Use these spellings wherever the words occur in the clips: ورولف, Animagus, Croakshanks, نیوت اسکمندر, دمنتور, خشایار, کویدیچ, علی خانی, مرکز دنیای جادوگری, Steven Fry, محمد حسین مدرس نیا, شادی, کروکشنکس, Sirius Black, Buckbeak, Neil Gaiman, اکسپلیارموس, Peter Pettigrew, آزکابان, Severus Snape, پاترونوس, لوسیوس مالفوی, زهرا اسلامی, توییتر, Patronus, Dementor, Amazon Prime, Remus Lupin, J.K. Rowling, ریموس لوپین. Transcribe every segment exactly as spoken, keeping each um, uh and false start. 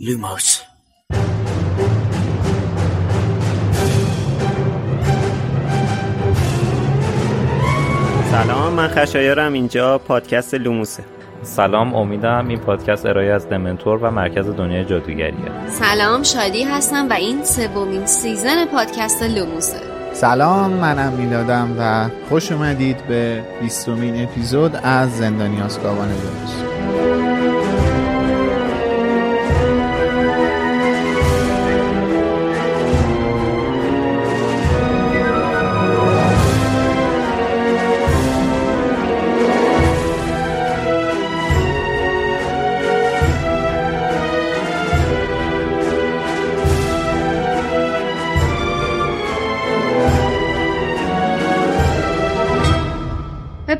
لوموس. سلام، من خشایارم، اینجا پادکست لوموسه. سلام، امیدم. این پادکست ارائه از دمنتور و مرکز دنیای جادوگریه. سلام، شادی هستم و این سومین سیزن پادکست لوموسه. سلام، منم میلادم و خوش اومدید به بیستمین اپیزود از زندانی آزکابان لوموس.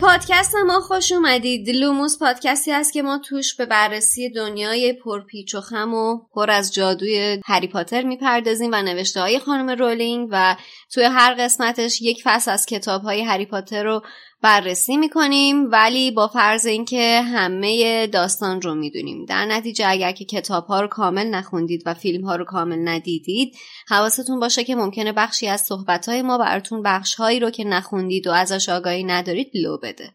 پادکست ما خوش اومدید. لوموس پادکستی است که ما توش به بررسی دنیای پرپیچ و خم و پر از جادوی هری پاتر میپردازیم و نوشته‌های خانم رولینگ و توی هر قسمتش یک فصل از کتاب‌های هری پاتر رو بررسی میکنیم، ولی با فرض اینکه همه داستان رو میدونیم. در نتیجه اگر که کتاب‌ها رو کامل نخوندید و فیلم‌ها رو کامل ندیدید، حواستون باشه که ممکنه بخشی از صحبت‌های ما براتون بخش‌هایی رو که نخوندید و ازش آگاهی ندارید لو بده.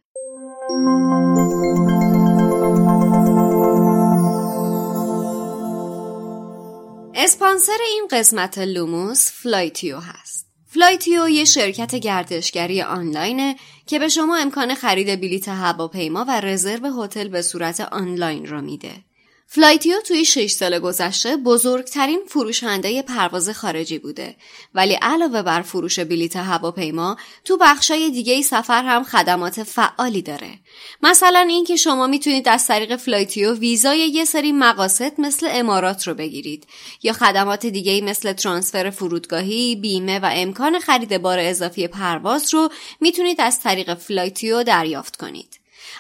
اسپانسر این قسمت لوموس فلایتیو هست. فلایتیو یه شرکت گردشگری آنلاینه که به شما امکان خرید بلیت هواپیما و رزرو هتل به صورت آنلاین رو میده. فلایتیو توی شش سال گذشته بزرگترین فروشنده پرواز خارجی بوده، ولی علاوه بر فروش بلیت هواپیما تو بخشای دیگه سفر هم خدمات فعالی داره. مثلا این که شما میتونید از طریق فلایتیو ویزای یه سری مقاصد مثل امارات رو بگیرید یا خدمات دیگه مثل ترانسفر فرودگاهی، بیمه و امکان خرید بار اضافی پرواز رو میتونید از طریق فلایتیو دریافت کنید.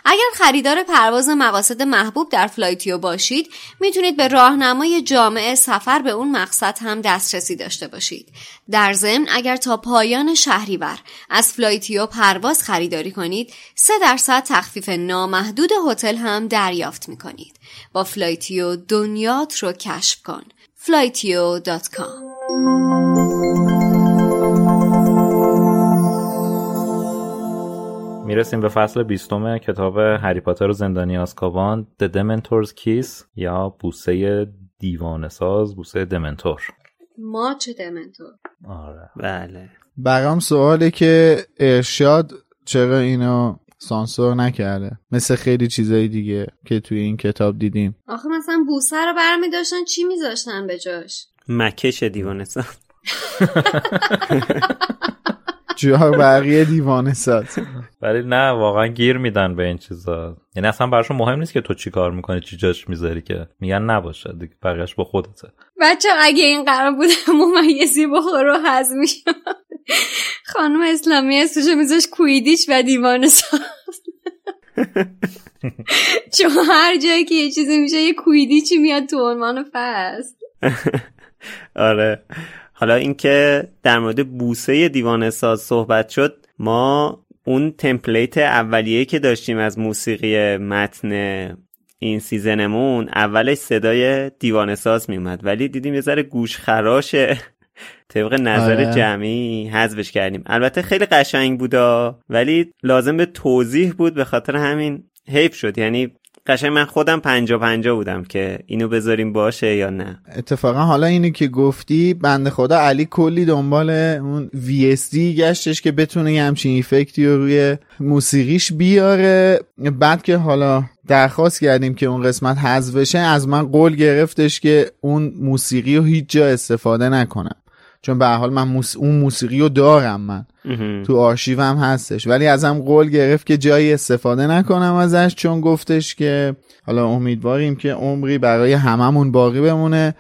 اگر خریدار پرواز مقاصد محبوب در فلایتیو باشید، میتونید به راهنمای جامع سفر به اون مقصد هم دسترسی داشته باشید. در ضمن اگر تا پایان شهریور از فلایتیو پرواز خریداری کنید، سه درصد تخفیف نامحدود هتل هم دریافت میکنید. با فلایتیو دنیات رو کشف کن. فلایتیو دات کام. میرسیم به فصل بیستم کتاب هری پاتر و زندانی آزکابان، The Dementor's Kiss یا بوسه دیوانه ساز، بوسه دمنتور. ما چه دمنتور؟ آره بله. برام سواله که ارشاد چرا اینو سانسور نکرده مثل خیلی چیزای دیگه که توی این کتاب دیدیم؟ آخه مثلا بوسه رو برمی داشتن چی میذاشتن به جاش؟ مکش دیوانه ساز. جوار بقیه دیوانه ساز. ولی نه، واقعا گیر میدن به این چیزا. یعنی اصلا براشون مهم نیست که تو چی کار میکنی، چی جاش میذاری، که میگن نباشه دیگه، بقیه‌اش با خودته. بچه‌ها اگه این قرار بود ممیزی بخور و هضم میشه، خانم اسلامی اسمش میذاش کویدیچ و دیوانه ساز. چون هر جایی که یه چیزی میشه یه کویدیچی میاد تو عنوان فصل. آره. حالا اینکه در مورد بوسه دیوانه ساز صحبت شد، ما اون تمپلیت اولیه که داشتیم از موسیقی متن این سیزنمون، اولش صدای دیوانه ساز می اومد، ولی دیدیم یه ذره گوش خراشه، طبق نظر آه. جمعی حذفش کردیم. البته خیلی قشنگ بودا، ولی لازم به توضیح بود، به خاطر همین حیف شد. یعنی قشنگ من خودم پنجا پنجا بودم که اینو بذاریم باشه یا نه. اتفاقا حالا اینو که گفتی، بنده خدا علی کلی دنبال اون وی اس دی گشتش که بتونه یه همچین ایفکتی رو روی موسیقیش بیاره. بعد که حالا درخواست کردیم که اون قسمت حذف بشه، از من قول گرفتش که اون موسیقی رو هیچ جا استفاده نکنم، چون به هر حال من موس... اون موسیقی رو دارم، من تو آرشیوم هستش، ولی ازم قول گرفت که جایی استفاده نکنم ازش، چون گفتش که حالا امیدواریم که عمری برای هممون باقی بمونه،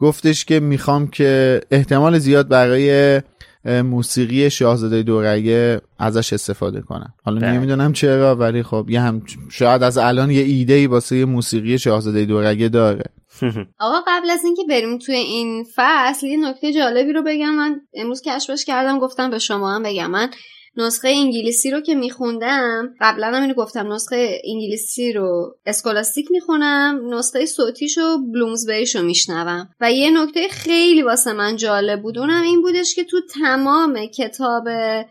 گفتش که میخوام که احتمال زیاد برای موسیقی شاهزاده دورگه ازش استفاده کنم. حالا نمیدونم چرا، ولی خب یه هم شاید از الان یه ایده‌ای واسه موسیقی شاهزاده دورگه داره. آقا قبل از اینکه بریم توی این فصل، یه نکته جالبی رو بگم. من امروز کشفش کردم، گفتم به شما هم بگم. من نسخه انگلیسی رو که میخوندم، قبلا هم اینو گفتم، نسخه انگلیسی رو اسکولاستیک میخونم، نسخه صوتیشو بلومزبریشو میشنوم. و یه نکته خیلی واسه من جالب بود اونم این بودش که تو تمام کتاب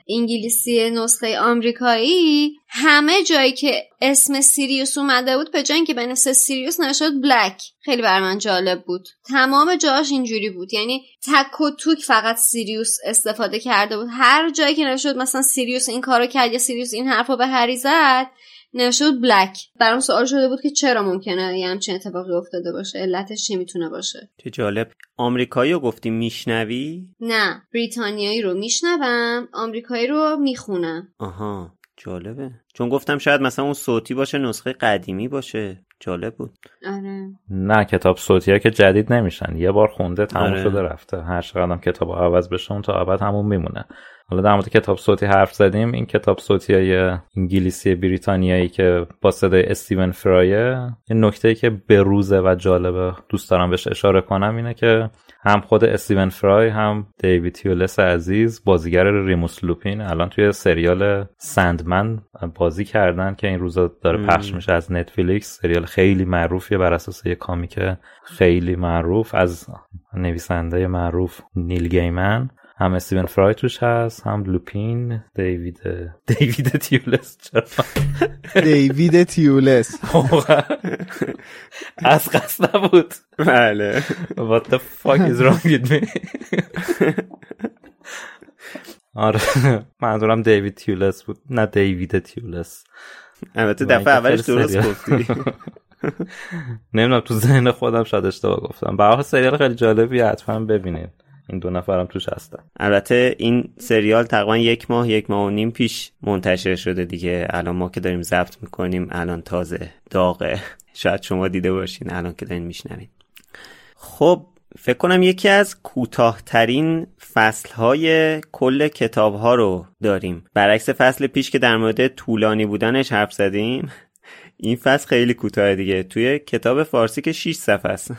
انگلیسی نسخه آمریکایی همه جایی که اسم سیریوس اومده بود به جای اینکه بنویسه سیریوس نشد بلک. خیلی بر من جالب بود، تمام جاش اینجوری بود، یعنی تک و توک فقط سیریوس استفاده کرده بود. هر جایی که نشد مثلا سیریوس این کارو کرد یا سیریوس این حرفو به هری زد نشد بلک. برام سوال شده بود که چرا ممکنه یه همچین اتفاقی افتاده باشه، علتش چی میتونه باشه. چه جالب. آمریکایی رو گفتی میشنوی؟ نه، بریتانیایی رو میشنوم، آمریکایی رو میخونم. آها جالبه، چون گفتم شاید مثلا اون صوتی باشه نسخه قدیمی باشه. جالب بود. آره. نه کتاب صوتی‌ها که جدید نمیشن، یه بار خونده تموم آره. شده رفته، هر چقدرم کتابو عوض بشه اون تا ابد همون میمونه. حالا در مورد کتاب صوتی حرف زدیم، این کتاب صوتی‌های انگلیسی بریتانیایی که با صدای استیون فرای، یه نکته‌ای که بروزه و جالبه دوست دارم بهش اشاره کنم اینه که هم خود استیون فرای هم دیوید تیولس عزیز بازیگر ریموس لوپین الان توی سریال سندمن بازی کردن که این روزا داره پخش میشه از نتفلیکس. سریال خیلی معروفیه بر اساس یه کامیک خیلی معروف از نویسنده معروف نیل گیمن. هم استیون فرای توش هست، هم لوپین، دیوید دیوید تیولس. چرا دیوید تیولس؟ از قصد نبود. بله. What the fuck is wrong with me? آره منظورم دیوید تیولس بود نه دیوید تیولس. البته دفعه اولش درست گفتی. نمیدونم تو ذهن خودم شاید اشتباه گفتم. به هر حال سریال خیلی جالبیه، حتما ببینید. این دو نفرم توش هستن. البته این سریال تقریبا یک ماه یک ماه و نیم پیش منتشر شده دیگه، الان ما که داریم ضبط میکنیم الان تازه داغه، شاید شما دیده باشین الان که دارین میشنوین. خب فکر کنم یکی از کوتاه‌ترین فصل‌های کل کتاب‌ها رو داریم، برعکس فصل پیش که در مورد طولانی بودنش حرف زدیم، این فصل خیلی کوتاه دیگه، توی کتاب فارسی که شش صفحه است.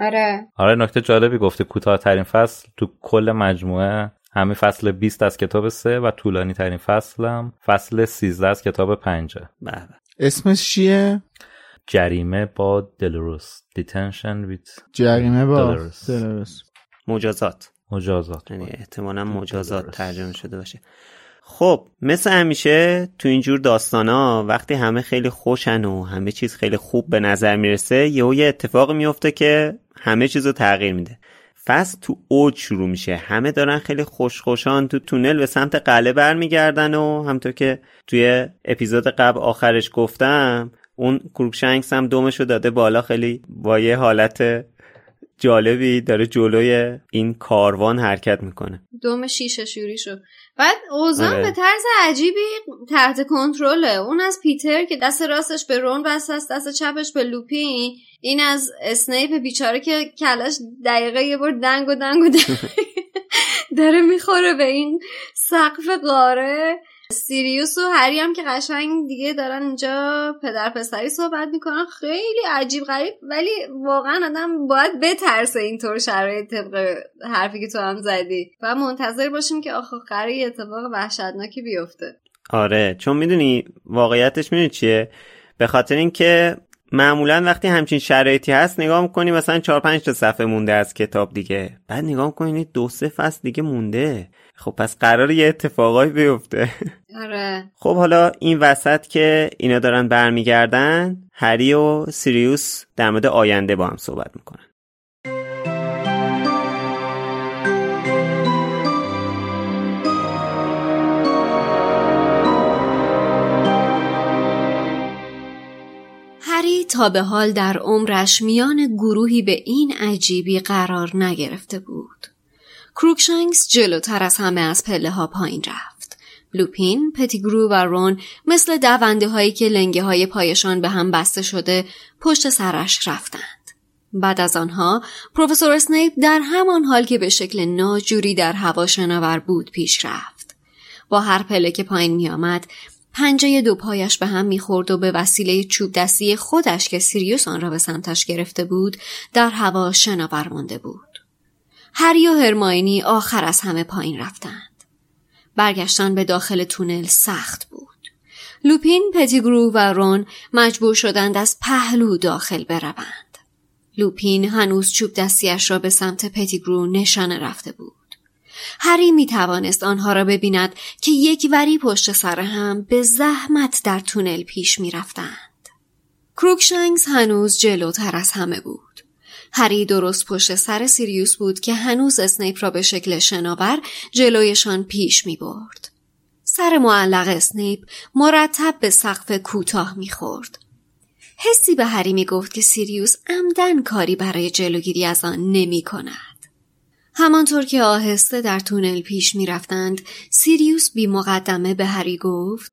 آره آره نکته جالبی گفتی، کوتاه ترین فصل تو کل مجموعه همین فصل بیست از کتاب سه و طولانی ترین فصلم فصل سیزده از کتاب پنج. بله. اسمش چیه؟ جریمه با دلروس. Detention with جریمه با دلروس. مجازات. مجازات. یعنی احتمالاً مجازات ترجمه شده باشه. خب مثل همیشه تو اینجور داستانا وقتی همه خیلی خوشن و همه چیز خیلی خوب به نظر میرسه یهو یه اتفاق میفته که همه چیزو تغییر میده. فصل تو اوج شروع میشه، همه دارن خیلی خوشخوشان تو تونل به سمت قلعه برمیگردن و همونطور که توی اپیزود قبل آخرش گفتم اون کروکشنکس هم دومشو داده بالا، خیلی با یه حالت جالبی داره جلوی این کاروان حرکت میکنه، دوم شیشه شوری شد. بعد اوزان به طرز عجیبی تحت کنترله، اون از پیتر که دست راستش به رون وصل است، دست چپش به لوپین، این از اسنیپ بیچاره که کلاش دقیقه یه بار دنگ و دنگ و دنگ داره میخوره به این سقف قاره. سیریوس و هری هم که قشنگ دیگه دارن اینجا پدر پسری صحبت میکنن، خیلی عجیب غریب، ولی واقعا آدم باید بترسه اینطور شرایط طبق حرفی که تو هم زدی و منتظر باشیم که آخه قراره یه اتفاق وحشتناکی بیفته. آره چون میدونی واقعیتش میدونی چیه، به خاطر اینکه معمولا وقتی همچین شرایطی هست نگاه میکنی مثلا چهار پنج تا صفحه مونده از کتاب دیگه، بعد نگاه میکنی دو سه فصل دیگه مونده، خب پس قراره یه اتفاقایی بیفته. آره. خب حالا این وسط که اینا دارن برمیگردن، هری و سیریوس در مورد آینده با هم صحبت میکنن. هری تا به حال در عمرش میان گروهی به این عجیبی قرار نگرفته بود. کروکشنکس جلوتر از همه از پله ها پایین رفت. لوپین، پتیگرو و رون مثل دونده هایی که لنگه های پایشان به هم بسته شده پشت سرش رفتند. بعد از آنها پروفسور اسنیپ در همان حال که به شکل ناجوری در هوا شناور بود پیش رفت. با هر پله که پایین می آمد پنجه دو پایش به هم می خورد و به وسیله چوب دستی خودش که سیریوس آن را به سمتش گرفته بود در هوا شناور مانده بود. هری و هرماینی آخر از همه پایین رفتند. برگشتن به داخل تونل سخت بود. لوپین، پتیگرو و رون مجبور شدند از پهلو داخل بروند. لوپین هنوز چوب دستیش را به سمت پتیگرو نشانه رفته بود. هری می توانست آنها را ببیند که یک وری پشت سر هم به زحمت در تونل پیش می رفتند. کروکشنگز هنوز جلوتر از همه بود. هری درست پشت سر سیریوس بود که هنوز اسنیپ را به شکل شناور جلویشان پیش می برد. سر معلق اسنیپ مرتب به سقف کوتاه می خورد. حسی به هری می گفت که سیریوس عمدن کاری برای جلوگیری از آن نمی کند. همانطور که آهسته در تونل پیش می رفتند، سیریوس بی مقدمه به هری گفت: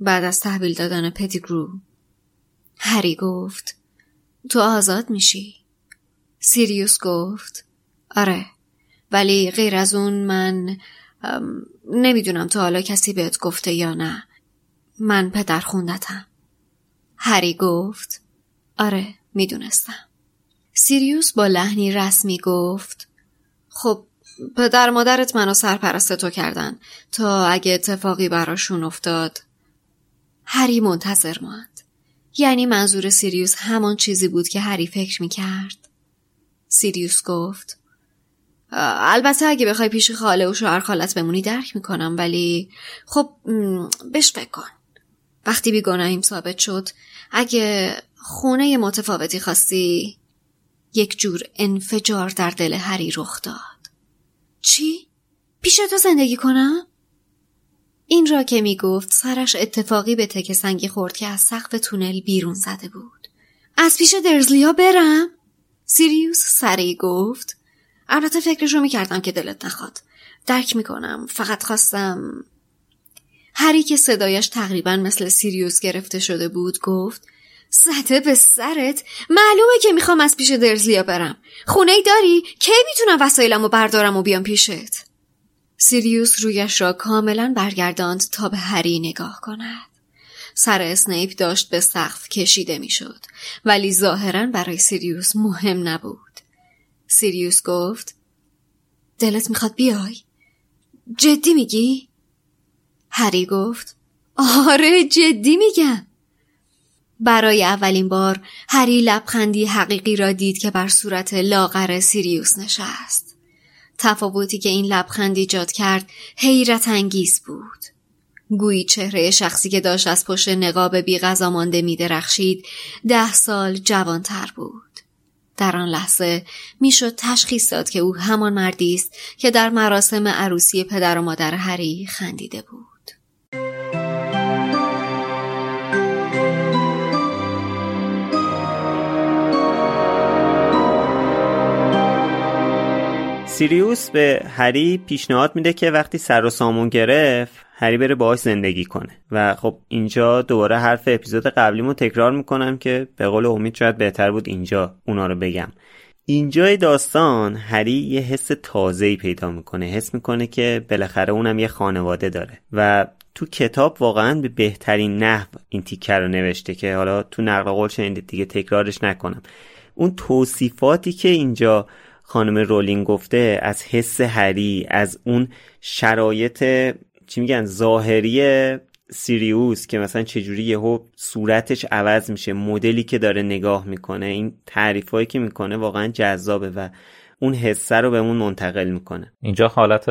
بعد از تحویل دادن پتیگرو، هری گفت: تو آزاد میشی. سیریوس گفت: آره، ولی غیر از اون من نمیدونم تا حالا کسی بهت گفته یا نه. من پدرخوندتم. هری گفت: آره، میدونستم. سیریوس با لحنی رسمی گفت: خب پدر مادرت منو سرپرست تو کردن تا اگه اتفاقی براشون افتاد. هری منتظر ماند. یعنی منظور سیریوس همان چیزی بود که هری فکر میکرد. سیریوس گفت: البته اگه بخوای پیش خاله و شوهر خالت بمونی درک میکنم، ولی خب بهش فکر کن. وقتی بیگناهیم ثابت شد، اگه خونه متفاوتی خواستی. یک جور انفجار در دل هری رخ داد. چی؟ پیش تو زندگی کنم؟ این را که می گفت سرش اتفاقی به تک سنگی خورد که از سقف تونل بیرون زده بود. از پیش درزلیا برم؟ سیریوس سریع گفت: البته فکرش رو می کردم که دلت نخواد. درک می کنم. فقط خواستم. هری که صدایش تقریبا مثل سیریوس گرفته شده بود گفت: زده به سرت، معلومه که میخوام از پیش درزلیا برم. خونه ای داری؟ کی میتونم وسایلمو بردارم و بیام پیشت؟ سیریوس رویش را کاملا برگرداند تا به هری نگاه کند. سر اسنیپ داشت به سقف کشیده میشد، ولی ظاهرا برای سیریوس مهم نبود. سیریوس گفت: دلت میخواد بیای؟ جدی میگی؟ هری گفت: آره جدی میگم. برای اولین بار هری لبخندی حقیقی را دید که بر صورت لاغر سیریوس نشست. تفاوتی که این لبخند ایجاد کرد حیرت انگیز بود. گویی چهره شخصی که داشت از پشت نقاب بی‌غذا مانده می‌درخشید، ده سال جوانتر بود. در آن لحظه میشد تشخیص داد که او همان مردی است که در مراسم عروسی پدر و مادر هری خندیده بود. سیریوس به هری پیشنهاد میده که وقتی سر و سامون گرفت، هری بره باهاش زندگی کنه. و خب اینجا دوباره حرف اپیزود قبلیمو تکرار میکنم که به قول امید شاید بهتر بود اینجا اونا رو بگم. اینجای داستان هری یه حس تازه‌ای پیدا میکنه، حس میکنه که بالاخره اونم یه خانواده داره و تو کتاب واقعا به بهترین نحو این تیکه رو نوشته که حالا تو نقل قول شنیدید دیگه، تکرارش نکنم. اون توصیفاتی که اینجا خانم رولینگ گفته از حس هری، از اون شرایط چی میگن ظاهری سیریوس که مثلا چجوری یهو صورتش عوض میشه، مدلی که داره نگاه میکنه، این تعریفایی که میکنه واقعا جذابه و اون حسه رو بهمون منتقل میکنه. اینجا حالت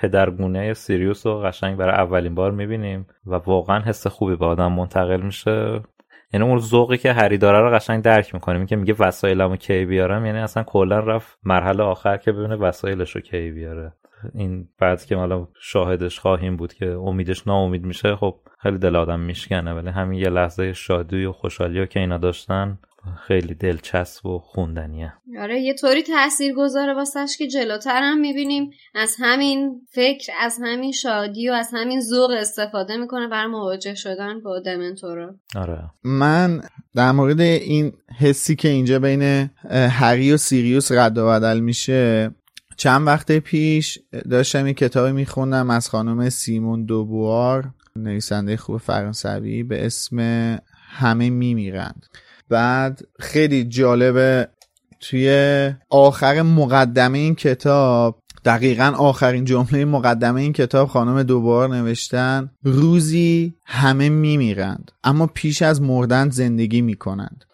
پدرگونه سیریوس رو قشنگ برای اولین بار میبینیم و واقعا حس خوبی به آدم منتقل میشه. یعنی اون ذوقی که هری داره رو قشنگ درک میکنه. میگه میگه وسایلمو کی بیارم، یعنی اصلا کلا رفت مرحله آخر که ببینه وسایلشو کی بیاره. این بعد که حالا شاهدش خواهیم بود که امیدش ناامید میشه، خب خیلی دل آدم میشکنه، ولی همین یه لحظه شادی و خوشحالیه که اینا داشتن خیلی دلچسب و خوندنیه. آره یه طوری تاثیرگذاره واسش که جلوتر هم میبینیم از همین فکر، از همین شادی و از همین ذوق استفاده میکنه برای مواجه شدن با دمنتورا. آره من در مورد این حسی که اینجا بین هری و سیریوس رد و بدل میشه، چند وقت پیش داشتم یک کتابی میخوندم از خانم سیمون دوبوار، نویسنده خوب فرانسوی، به اسم همه میمیرند. بعد خیلی جالبه توی آخر مقدمه این کتاب، دقیقاً آخرین جمله مقدمه این کتاب، خانم دوبوار نوشتن روزی همه میمیرند اما پیش از مردن زندگی میکنند.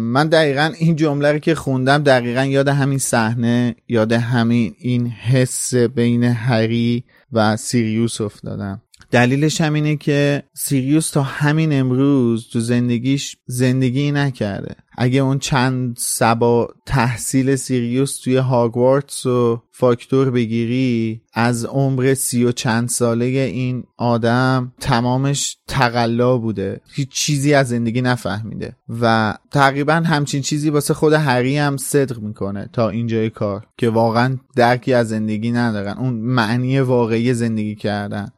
من دقیقاً این جمله رو که خوندم دقیقاً یاد همین صحنه، یاد همین این حس بین هری و سیریوس افتادم. دلیلش همینه که سیریوس تا همین امروز تو زندگیش زندگی نکرده. اگه اون چند سبا تحصیل سیریوس توی هاگوارتس و فاکتور بگیری، از عمر سی و چند ساله این آدم تمامش تقلا بوده، هیچ چیزی از زندگی نفهمیده و تقریبا همچین چیزی واسه خود هری هم صدق میکنه تا اینجای کار که واقعا درکی از زندگی ندارن، اون معنی واقعی زندگی کردن.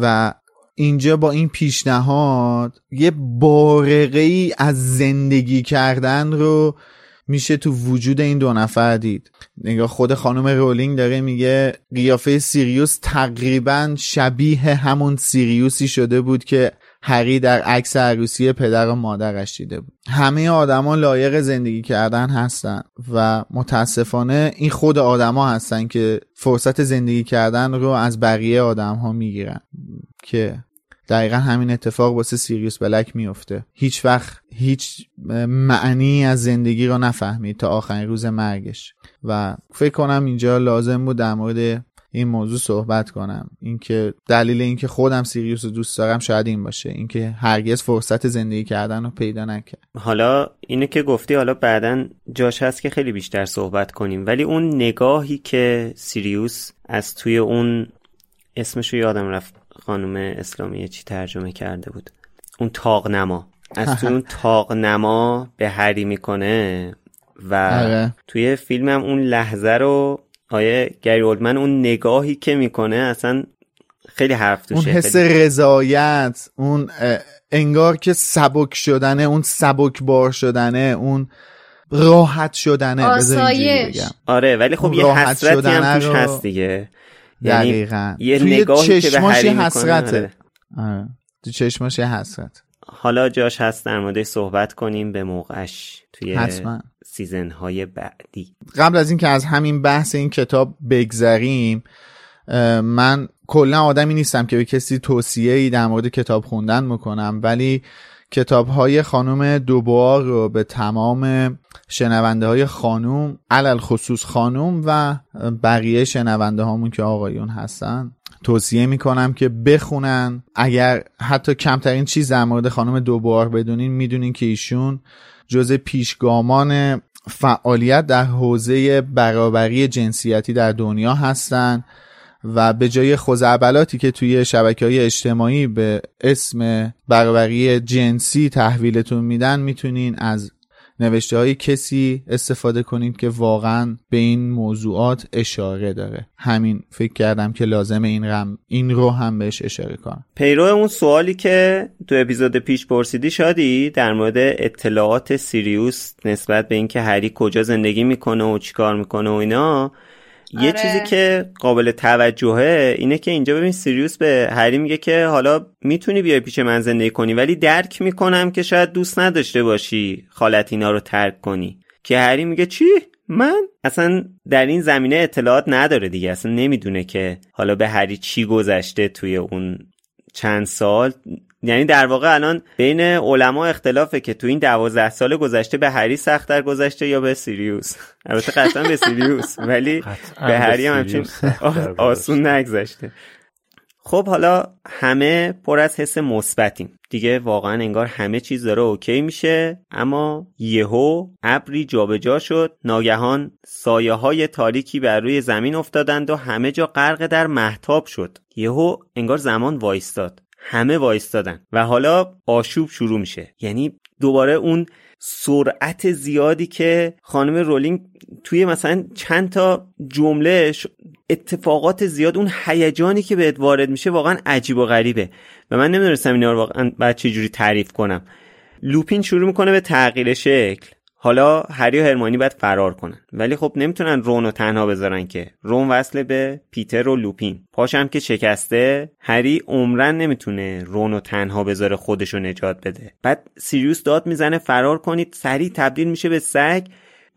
و اینجا با این پیشنهاد یه بارقه‌ای از زندگی کردن رو میشه تو وجود این دو نفر دید. نگاه خود خانم رولینگ داره میگه قیافه سیریوس تقریبا شبیه همون سیریوسی شده بود که هری در عکس عروسی پدر و مادرش دیده بود. همه آدما لایق زندگی کردن هستن و متاسفانه این خود آدما هستن که فرصت زندگی کردن رو از بقیه آدم‌ها میگیرن که دقیقا همین اتفاق واسه سیریوس بلک میفته. هیچ وقت هیچ معنی از زندگی رو نفهمید تا آخرین روز مرگش. و فکر کنم اینجا لازم بود در مورد این موضوع صحبت کنم، اینکه دلیل اینکه خودم سیریوس رو دوست دارم شاید این باشه، اینکه هرگز فرصت زندگی کردن رو پیدا نکرد. حالا اینو که گفتی، حالا بعداً جاش هست که خیلی بیشتر صحبت کنیم، ولی اون نگاهی که سیریوس از توی اون، اسمشو یادم رفت، خانم اسلامی چی ترجمه کرده بود، اون طاق‌نما، از توی اون طاق‌نما به هری میکنه و هره. توی فیلمم اون لحظه رو آیه گری اولدمن، اون نگاهی که میکنه اصلا خیلی حرف توشه، اون حس رضایت، اون انگار که سبک شدنه، اون سبک بار شدنه، اون راحت شدنه، آسایش. آره ولی خب یه حسرتی هم توش رو... هست دیگه. دقیقا یه نگاهی که به هری میکنه تو چشماش یه حسرت. حالا جاش هست در موردش صحبت کنیم به موقعش توی حتما سیزن های بعدی. قبل از این که از همین بحث این کتاب بگذریم، من کلا آدمی نیستم که به کسی توصیه‌ای در مورد کتاب خوندن میکنم، ولی کتاب های خانم دوبوار رو به تمام شنونده های خانم، علل خصوص خانم و بقیه شنونده هامون که آقایون هستن، توصیه میکنم که بخونن. اگر حتی کمترین چیز در مورد خانم دوبوار بدونین، میدونین که ایشون جز پیشگامان فعالیت در حوزه برابری جنسیتی در دنیا هستن و به جای خزعبلاتی که توی شبکه‌های اجتماعی به اسم برابری جنسی تحویلتون میدن، میتونین از نوشته های کسی استفاده کنید که واقعا به این موضوعات اشاره داره. همین فکر کردم که لازمه این رم این رو هم بهش اشاره کنم. پیرو اون سوالی که تو اپیزود پیش پرسیدی شادی در مورد اطلاعات سیریوس نسبت به اینکه هری کجا زندگی میکنه و چیکار میکنه و اینا، یه آره. چیزی که قابل توجهه اینه که اینجا ببین سیریوس به هری میگه که حالا میتونی بیای پیش من زندگی کنی ولی درک میکنم که شاید دوست نداشته باشی خالت اینا رو ترک کنی، که هری میگه چی؟ من؟ اصلا در این زمینه اطلاعات نداره دیگه، اصلا نمیدونه که حالا به هری چی گذشته توی اون چند سال. یعنی در واقع الان بین علما اختلافه که تو این دوازده سال گذشته به هری سخت‌تر گذشته یا به سیریوس. البته قطعا به سیریوس، ولی به هری هم همچین آسون نگذشته. خب حالا همه پر از حس مثبتیم دیگه، واقعا انگار همه چیز داره اوکی میشه، اما یهو ابری جابجا شد، ناگهان سایه‌های تاریکی بر روی زمین افتادند و همه جا غرق در مهتاب شد. یهو انگار زمان وایستاد، همه وایستادن و حالا آشوب شروع میشه. یعنی دوباره اون سرعت زیادی که خانم رولینگ توی مثلا چند تا جمله اتفاقات زیاد، اون هیجانی که بهت وارد میشه واقعا عجیب و غریبه و من نمیدونستم اینا رو واقعا بعد چه جوری تعریف کنم. لوپین شروع میکنه به تغییر شکل، حالا هری و هرمانی باید فرار کنن ولی خب نمیتونن رونو تنها بذارن که رون وصله به پیتر و لوپین، پاشم که شکسته، هری عمرن نمیتونه رونو تنها بذاره خودشو نجات بده. بعد سیریوس داد میزنه فرار کنید، سریع تبدیل میشه به سگ،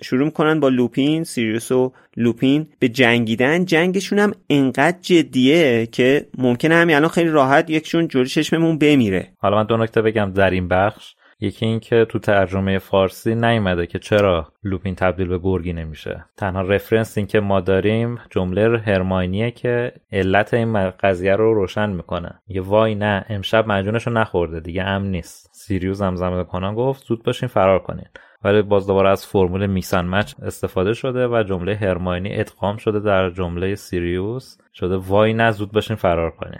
شروع میکنن با لوپین، سیریوس و لوپین به جنگیدن. جنگشون هم انقدر جدیه که ممکنه همین الان خیلی راحت یکشون جوری چشممون بمیره. حالا من دو نکته بگم زرین بخش، یکی این که تو ترجمه فارسی نیومده که چرا لوپین تبدیل به گرگی نمیشه، تنها رفرنس این که ما داریم جمله هرماینیه که علت این قضیه رو روشن میکنه، یه وای نه امشب مجونشو نخورده دیگه، امن نیست. سیریوس هم زمزمه کنان گفت زود باشین فرار کنین، ولی باز دوباره از فرمول میکس اند مچ استفاده شده و جمله هرماینی ادغام شده در جمله سیریوس، شده وای نه زود باشین فرار کنین.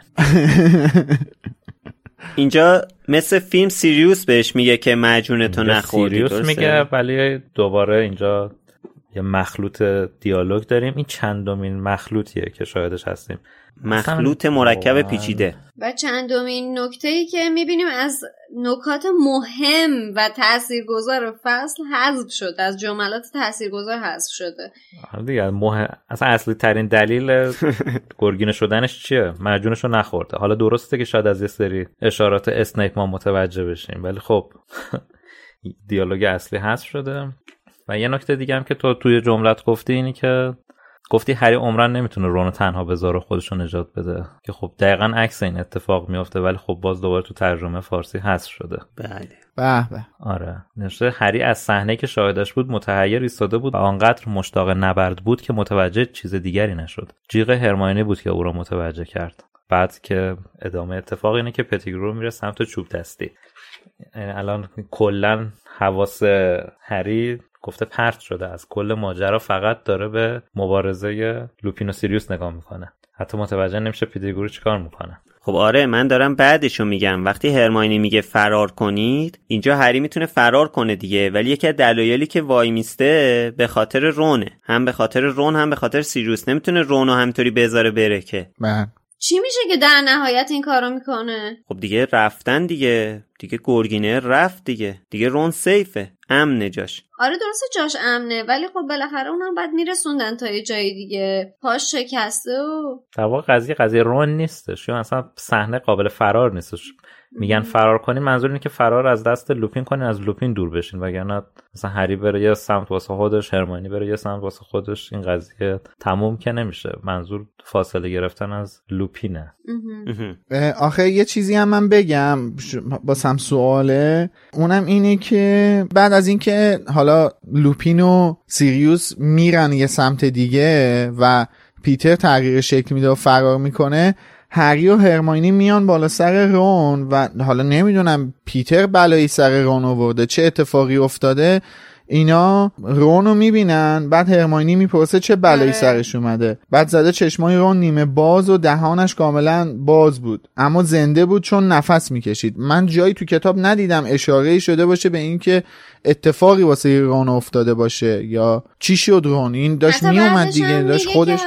اینجا مثل فیلم سیریوس بهش میگه که مجونتو نخوردی، سیریوس میگه، ولی دوباره اینجا یه مخلوط دیالوگ داریم. این چندمین مخلوطیه که شاهدش هستیم، مخلوط مرکب پیچیده. و چندمین نکته‌ای که میبینیم از نکات مهم و تاثیرگذار فصل حذف شد، از جملات تاثیرگذار حذف شده دیگه. مهم اصلا اصلی ترین دلیل گرگینه شدنش چیه؟ مجونشو نخورده. حالا درسته که شاید از یه سری اشارات اسنیپ ما متوجه بشیم ولی خب دیالوگ اصلی حذف شده. و یه نکته دیگه هم که تو توی جملت گفتی اینی که گفتی هری عمرن نمیتونه رونو تنها بذاره خودشو نجات بده، که خب دقیقاً عکس این اتفاق میفته ولی خب باز دوباره تو ترجمه فارسی حذف شده. بله به به آره، نشته هری از صحنه که شاهدش بود متحیر ایستاده بود و آنقدر مشتاق نبرد بود که متوجه چیز دیگری نشد. جیغ هرمیونی بود که او را متوجه کرد. بعد که ادامه اتفاق اینه که پتیگرو میره سمت چوب دستی. الان کلا حواس هری گفته پرت شده از کل ماجرا، فقط داره به مبارزه لوپین و سیریوس نگاه میکنه، حتی متوجه نمیشه پیترگرو چیکار میکنه. خب آره من دارم بعدشو میگم. وقتی هرمیونی میگه فرار کنید، اینجا هری میتونه فرار کنه دیگه، ولی یکی از دلایلی که وای میسته به خاطر رونه، هم به خاطر رون هم به خاطر سیریوس، نمیتونه رونو همینطوری بذاره بره که من. چی میشه که در نهایت این کارو میکنه؟ خب دیگه رفتن دیگه، دیگه گرگینه رفت دیگه، دیگه رون سیفه، امنه جاش. آره درسته جاش امنه ولی خب بالاخره اونم بعد میرسوندن تا یه جای دیگه، پاش شکسته و در واقع قضیه قضیه رون نیستش، یا اصلا صحنه قابل فرار نیستش. میگن فرار کنین، منظور اینه که فرار از دست لوپین کنین، از لوپین دور بشین، وگرنه مثلا هری بره یه سمت واسه خودش، هرمیونی بره یه سمت واسه خودش، این قضیه تموم که نمیشه. منظور فاصله گرفتن از لوپینه. آخه یه چیزی هم من بگم باسم سواله، اونم اینه که بعد از اینکه حالا لوپین و سیریوس میرن یه سمت دیگه و پیتر تغییر شکل میده و فرار میکنه، هری و هرمیونی میان بالا سر رون و حالا نمیدونم پیتر بلایی سر رون آورده، چه اتفاقی افتاده، اینا رونو میبینن، بعد هرمیونی میپرسه چه بلایی سرش اومده، بعد زده چشمای رون نیمه باز و دهانش کاملا باز بود اما زنده بود چون نفس میکشید. من جایی تو کتاب ندیدم اشاره‌ای شده باشه به اینکه اتفاقی واسه رون افتاده باشه یا چی شد رون. این داشت میومد دیگه، داشت خودش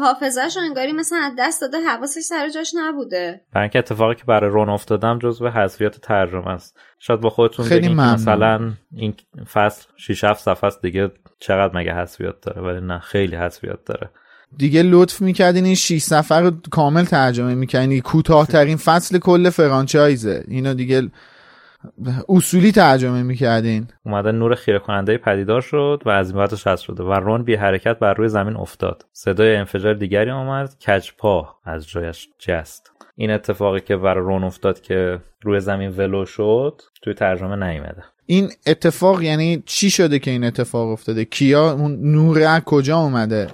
حافظه‌اش انگاری مثلا از دست داده، حواسش سر جاش نبوده. برای اینکه اتفاقی که برای رون افتادم جزو حذفیات ترجمه است. شاید با خودتون بگین مثلا این فصل شش هفت صفحه است دیگه، چقدر مگه حذفیات داره؟ ولی نه، خیلی حذفیات داره. دیگه لطف می‌کردین این شش صفحه رو کامل ترجمه می‌کردین. کوتاه‌ترین فصل کل فرانچایزه. اینو دیگه اصولی ترجمه می‌کردین. اومدن نور خیره کننده پدیدار شد و عظمتش حذف شده و رون بی حرکت بر روی زمین افتاد. صدای انفجار دیگری آمد، کجپا از جایش جست. این اتفاقی که بر رون افتاد که روی زمین ولو شد توی ترجمه نیومده. این اتفاق یعنی چی شده که این اتفاق افتاده؟ کیا اون نور کجا اومده؟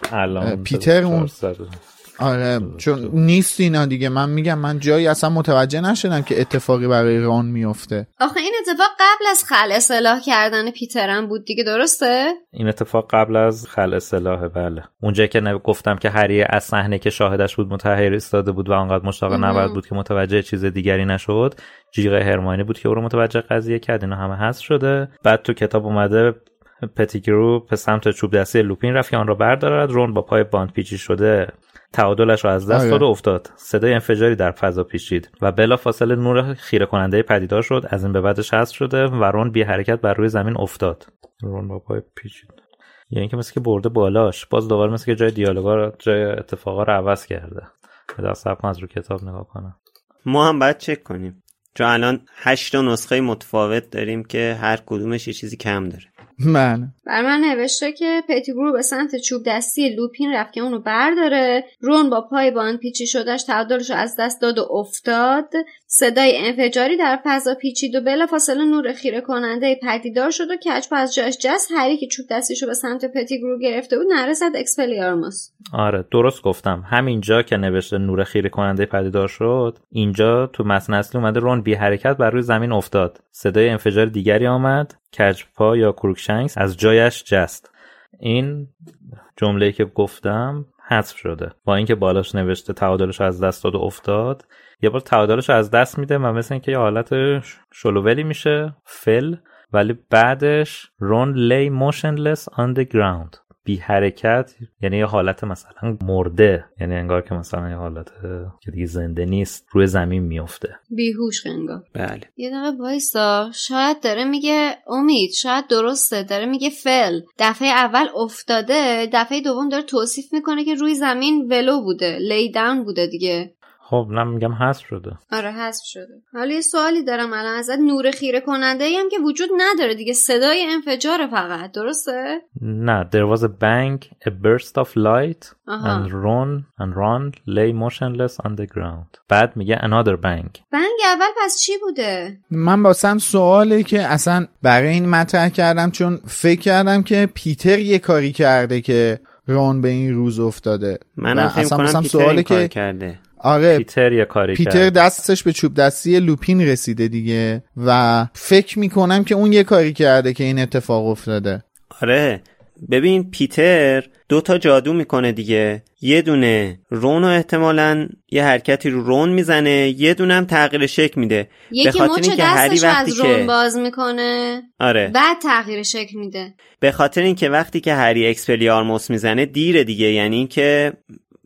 پیتر اون آره چون نیست اینا دیگه. من میگم من جایی اصلا متوجه نشدم که اتفاقی برای رون میفته. آخه این اتفاق قبل از خلع سلاح کردن پیتر هم بود دیگه، درسته؟ این اتفاق قبل از خلع سلاحه، بله. اونجایی که گفتم که هری از صحنه که شاهدش بود متحیر ایستاده بود و آنقدر مشتاق نبرد بود که متوجه چیز دیگری نشد. جیغ هرمیونی بود که او رو متوجه قضیه کرد. اینا همه حذف شده. بعد تو کتاب اومده پتیگرو به سمت چوب دستی لوپین رفت که آن را بردارد. رون با پای باند پیچی شده تعادلش رو از دست داد و افتاد. صدای انفجاری در فضا پیچید و بلافاصله نور خیره کننده پدیدار شد. از این به بعدش حذف شده و رون بی حرکت بر روی زمین افتاد. رون با پای پیچید. یعنی که مثل که برده بالاش، باز دوباره مثل که جای دیالوگا، جای اتفاقا رو عوض کرده. بعد از صفحه از رو کتاب نگاه کنم. ما هم باید چک کنیم. چون الان هشت نسخه متفاوت داریم که هر کدومش یه چیزی کم داره. من بر من نوشته که پتیگرو به سمت چوب دستی لوپین رفت که اونو برداره. رون با پای باند پیچی شدهش تعادلش رو از دست داد و افتاد. صدای انفجاری در فضا پیچید و بلافاصله نور خیره کننده پدیدار شد و کجپا از جاش جست. هری که چوب دستیشو به سمت پتیگرو گرفته بود نره زد اکسپلیارموس. آره درست گفتم. همینجا که نوشته نور خیره کننده پدیدار شد، اینجا تو متن اصلی اومده رون بی حرکت بر روی زمین افتاد. صدای انفجار دیگری آمد، کجپا یا کروکشنکس از جایش جست. این جمله‌ای که گفتم حذف شده. با اینکه بالاش نوشته تعادلش از دست داد و افتاد، یه بار تعادلش از دست میده و مثل اینکه یه حالت شلوولی میشه، فل، ولی بعدش رون لی موشنلس آن دی گراوند. بی حرکت یعنی یه حالت مثلا مرده، یعنی انگار که مثلا یه حالت که دیگه زنده نیست، روی زمین میفته، بیهوش انگار. بله یه دقیقه وایسا، شاید داره میگه امید، شاید درسته، داره میگه فل. دفعه اول افتاده، دفعه دوم داره توصیف میکنه که روی زمین ولو بوده، لی داون بوده دیگه. خب من میگم حذف شده. آره حذف شده. حالا یه سوالی دارم الان ازت. نور خیره کننده ای هم که وجود نداره دیگه، صدای انفجار فقط، درسته؟ نه، there was a bang, a burst of light آها. and Ron and Ron lay motionless on the ground. بعد میگه another bang. بنگ اول پس چی بوده؟ من واسم سوالی که اصلا برای این مطرح کردم چون فکر کردم که پیتر یه کاری کرده که رون به این روز افتاده. من اصلا واسم سوالی که کرده. آره پیتر یه کاری پیتر کرد. دستش به چوب دستی لوپین رسیده دیگه و فکر میکنم که اون یه کاری کرده که این اتفاق افتاده. آره ببین پیتر دوتا جادو میکنه دیگه، یه دونه رونو احتمالاً یه حرکتی رو رون میزنه، یه دونه هم تغییر شکل میده. یکی مچ دستش از رون باز میکنه آره. بعد تغییر شکل میده. به خاطر اینکه وقتی که هری اکسپلیارموس میزنه دیره دیگه، یعنی اینکه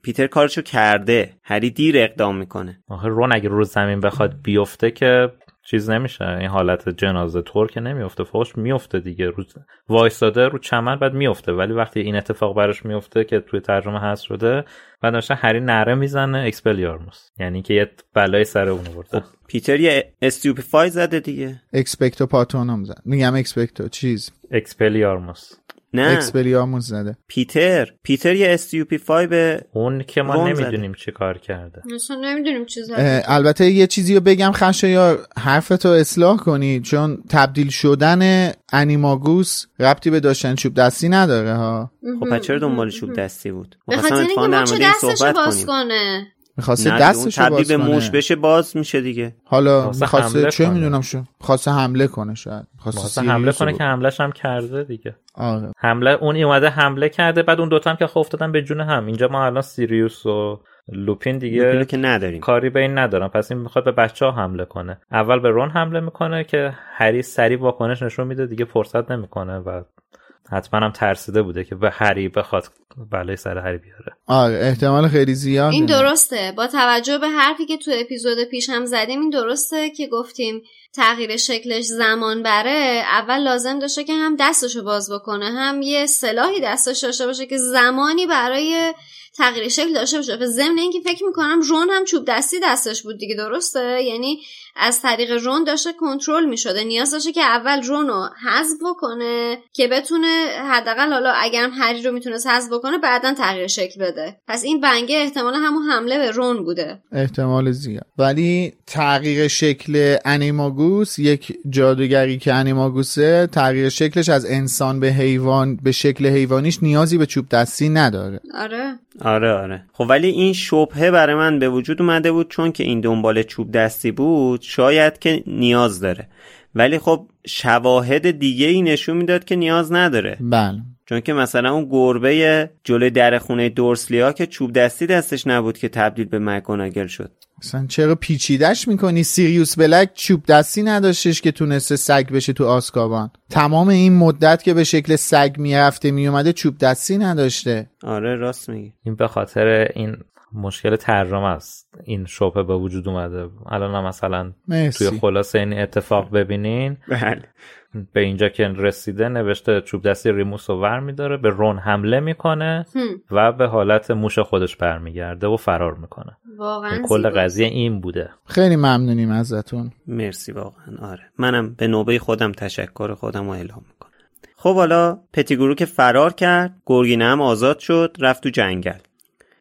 پیتر کارشو کرده، هری دیر اقدام میکنه. آخه رون اگه رو زمین بخواد بیفته که چیز نمیشه، این حالت جنازه طور که نمیفته، فوقش میفته دیگه، رو وایساده رو چمن بعد میفته. ولی وقتی این اتفاق براش میفته که توی ترجمه هست شده، بعد مثلا هری نره میزنه اکسپلیارموس، یعنی که یه بلای سر اون آورده. پیتر یه استیوپیفای زده دیگه، اکسپکتو پاترونوم زد. میگم اکسپکتو چیز اکسپلیارموس نه اکسپلیارموس زده. پیتر پیتر یه استیوپیفای به اون که ما نمیدونیم چه کار کرده، اصلا نمیدونیم چی زده. البته یه چیزی رو بگم خشایار، حرفتو اصلاح کنی، چون تبدیل شدن انیماگوس ربطی به داشتن چوب دستی نداره ها. خب پس چرا دنبال چوب دستی بود؟ مثلا اتفاقا در مورد این صحبت کنیم. می‌خواسته دستشو باز کنه. تبدیل به موش بشه باز میشه دیگه. حالا می‌خواسته چه می‌دونم شو. خواسته حمله کنه شاید. خواسته حمله کنه که حمله‌ش هم کرده دیگه. آره. حمله اون اومده حمله کرده بعد اون دوتا هم که خوف دادن به جون هم. اینجا ما الان سیریوس و لوپین دیگه که نداریم. کاری به این ندارم. پس این می‌خواد به بچه‌ها حمله کنه. اول به رون حمله می‌کنه که هری سریع واکنش نشون میده دیگه فرصت نمی‌کنه و حتما هم ترسیده بوده که به هری بخواد بلای سر هری بیاره. آره احتمال خیلی زیاد این درسته. با توجه به حرفی که تو اپیزود پیش هم زدیم این درسته که گفتیم تغییر شکلش زمان بره. اول لازم داشته که هم دستشو باز بکنه هم یه سلاحی دستش داشته باشه که زمانی برای تغییر شکل داشته باشه. به ضمن اینکه فکر میکنم رون هم چوب دستی دستش بود دیگه درسته؟ یعنی از طریق رون داشته کنترل میشده. نیاز داشته که اول رونو حذف بکنه که بتونه حداقل حالا اگرم هری رو میتونه حذف بکنه بعدن تغییر شکل بده. پس این بنگه احتمال همون حمله به رون بوده. احتمال زیاد. ولی تغییر شکل انیماگوس یک جادوگری که انیماگوسه تغییر شکلش از انسان به حیوان به شکل حیوانیش نیازی به چوب دستی نداره. آره. آره آره. خب ولی این شبهه برای من به وجود اومده بود چون که این دنبال چوب دستی بود شاید که نیاز داره. ولی خب شواهد دیگه ای نشون میداد که نیاز نداره. بله. چون که مثلا اون گربه جلوی در خونه دورسلیا که چوب دستی دستش نبود که تبدیل به مک‌گوناگل شد. مثلا چرا پیچیدش میکنی؟ سیریوس بلک چوب دستی نداشتش که تونسته سگ بشه تو آزکابان. تمام این مدت که به شکل سگ میرفته میومده چوب دستی نداشته. آره راست میگی. این به خاطر این مشکل ترجمه است این شبهه به وجود اومده. الان مثلا مرسی. توی خلاصه این اتفاق ببینین بله به اینجا که رسیده نوشته چوب دستی ریموس رو ور میداره به رون حمله میکنه و به حالت موش خودش برمیگرده و فرار میکنه. واقعا کل قضیه این بوده. خیلی ممنونیم ازتون. مرسی واقعا. آره منم به نوبه خودم تشکر خودم رو اعلام میکنم. خب حالا پتیگرو که فرار کرد گرگینه هم آزاد شد رفت تو جنگل.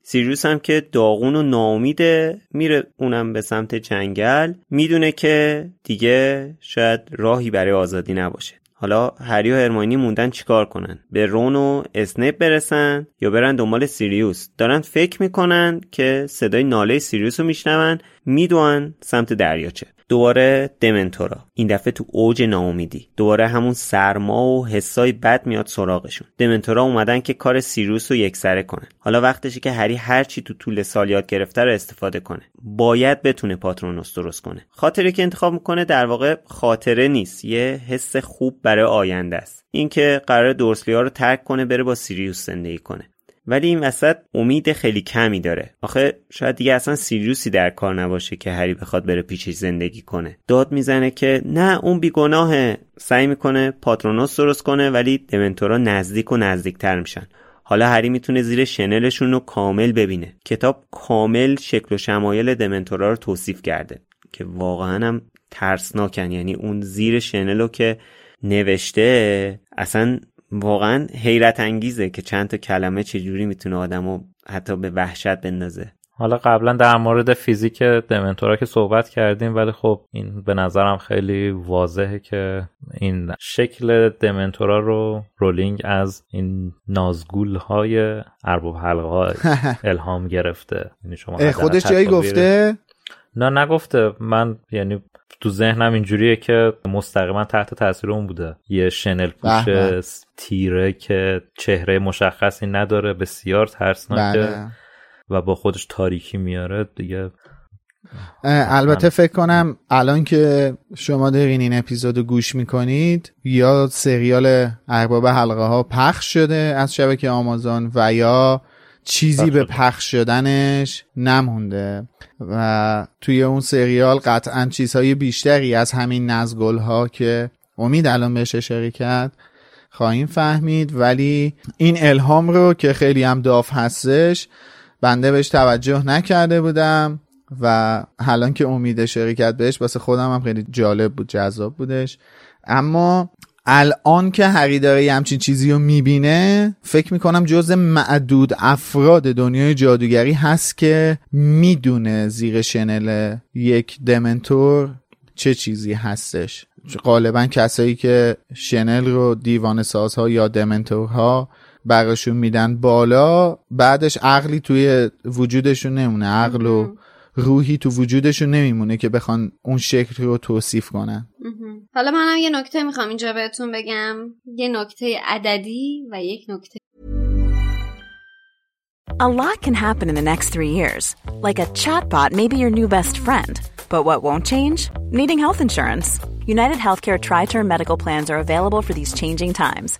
سیریوس هم که داغون و ناامیده میره اونم به سمت جنگل. میدونه که دیگه شاید راهی برای آزادی نباشه. حالا هری و هرمیونی موندن چیکار کنن؟ به رون و اسنیپ برسن یا برن دنبال سیریوس؟ دارن فکر میکنن که صدای ناله سیریوس رو میشنون. میدوان سمت دریاچه. دوباره دمنتورا این دفعه تو اوج ناامیدی. دوباره همون سرما و حسای بد میاد سراغشون. دمنتورا اومدن که کار سیریوس رو یکسره کنن. حالا وقتشه که هری هر چی تو طول سال یاد گرفته رو استفاده کنه. باید بتونه پاترونوس درست کنه. خاطره که انتخاب میکنه در واقع خاطره نیست، یه حس خوب برای آینده است. اینکه قرار دورسلی‌ها رو ترک کنه بره با سیریوس زندگی کنه. ولی این وسط امید خیلی کمی داره. آخه شاید دیگه اصلا سیریوسی در کار نباشه که هری بخواد بره پیچش زندگی کنه. داد میزنه که نه اون بیگناهه. سعی میکنه پاترونوس درست کنه ولی دمنتورا نزدیک و نزدیکتر میشن. حالا هری میتونه زیر شنلشون رو کامل ببینه. کتاب کامل شکل و شمایل دمنتورا رو توصیف کرده که واقعا هم ترسناکن. یعنی اون زیر شنلو که نوشته اصلا واقعا حیرت انگیزه که چند تا کلمه چجوری میتونه آدمو حتی به وحشت بندازه. حالا قبلا در مورد فیزیک دمنتورا که صحبت کردیم ولی خب این به نظرم خیلی واضحه که این شکل دمنتورا رو رولینگ از این نازگول‌های ارباب حلقه‌ها الهام گرفته. یعنی شما خودش جایی گفته؟ نه نگفته. من یعنی تو ذهنم اینجوریه که مستقیما تحت تاثیر اون بوده. یه شنل پوش تیره که چهره مشخصی نداره، بسیار ترسناکه و با خودش تاریکی میاره دیگه. البته فکر کنم الان که شما دارین این اپیزودو گوش میکنید یا سریال ارباب حلقه ها پخش شده از شبکه آمازون و یا چیزی به پخش شدنش نمونده و توی اون سریال قطعاً چیزهای بیشتری از همین نزگل‌ها که امید الان بهش اشاره کرد خواهیم فهمید. ولی این الهام رو که خیلی هم داف هستش بنده بهش توجه نکرده بودم و الان که امید اشاره کرد بهش واسه خودم هم خیلی جالب بود، جذاب بودش. اما الان که هری داره یه همچین چیزی رو میبینه فکر میکنم جز معدود افراد دنیای جادوگری هست که میدونه زیر شنل یک دمنتور چه چیزی هستش. غالبا کسایی که شنل رو دیوانه‌سازها یا دمنتورها براشون میدن بالا، بعدش عقلی توی وجودشون نمونه، عقل و روحی تو وجودشون نمیمونه که بخوان اون شکل رو توصیف کنن. حالا منم یه نکته میخوام اینجا بهتون بگم، یه نکته عددی و یک نکته. A lot can happen in the next three years. Like a chatbot may be your new best friend. But what won't change? Needing health insurance. United Healthcare Tri-Term Medical Plans are available for these changing times.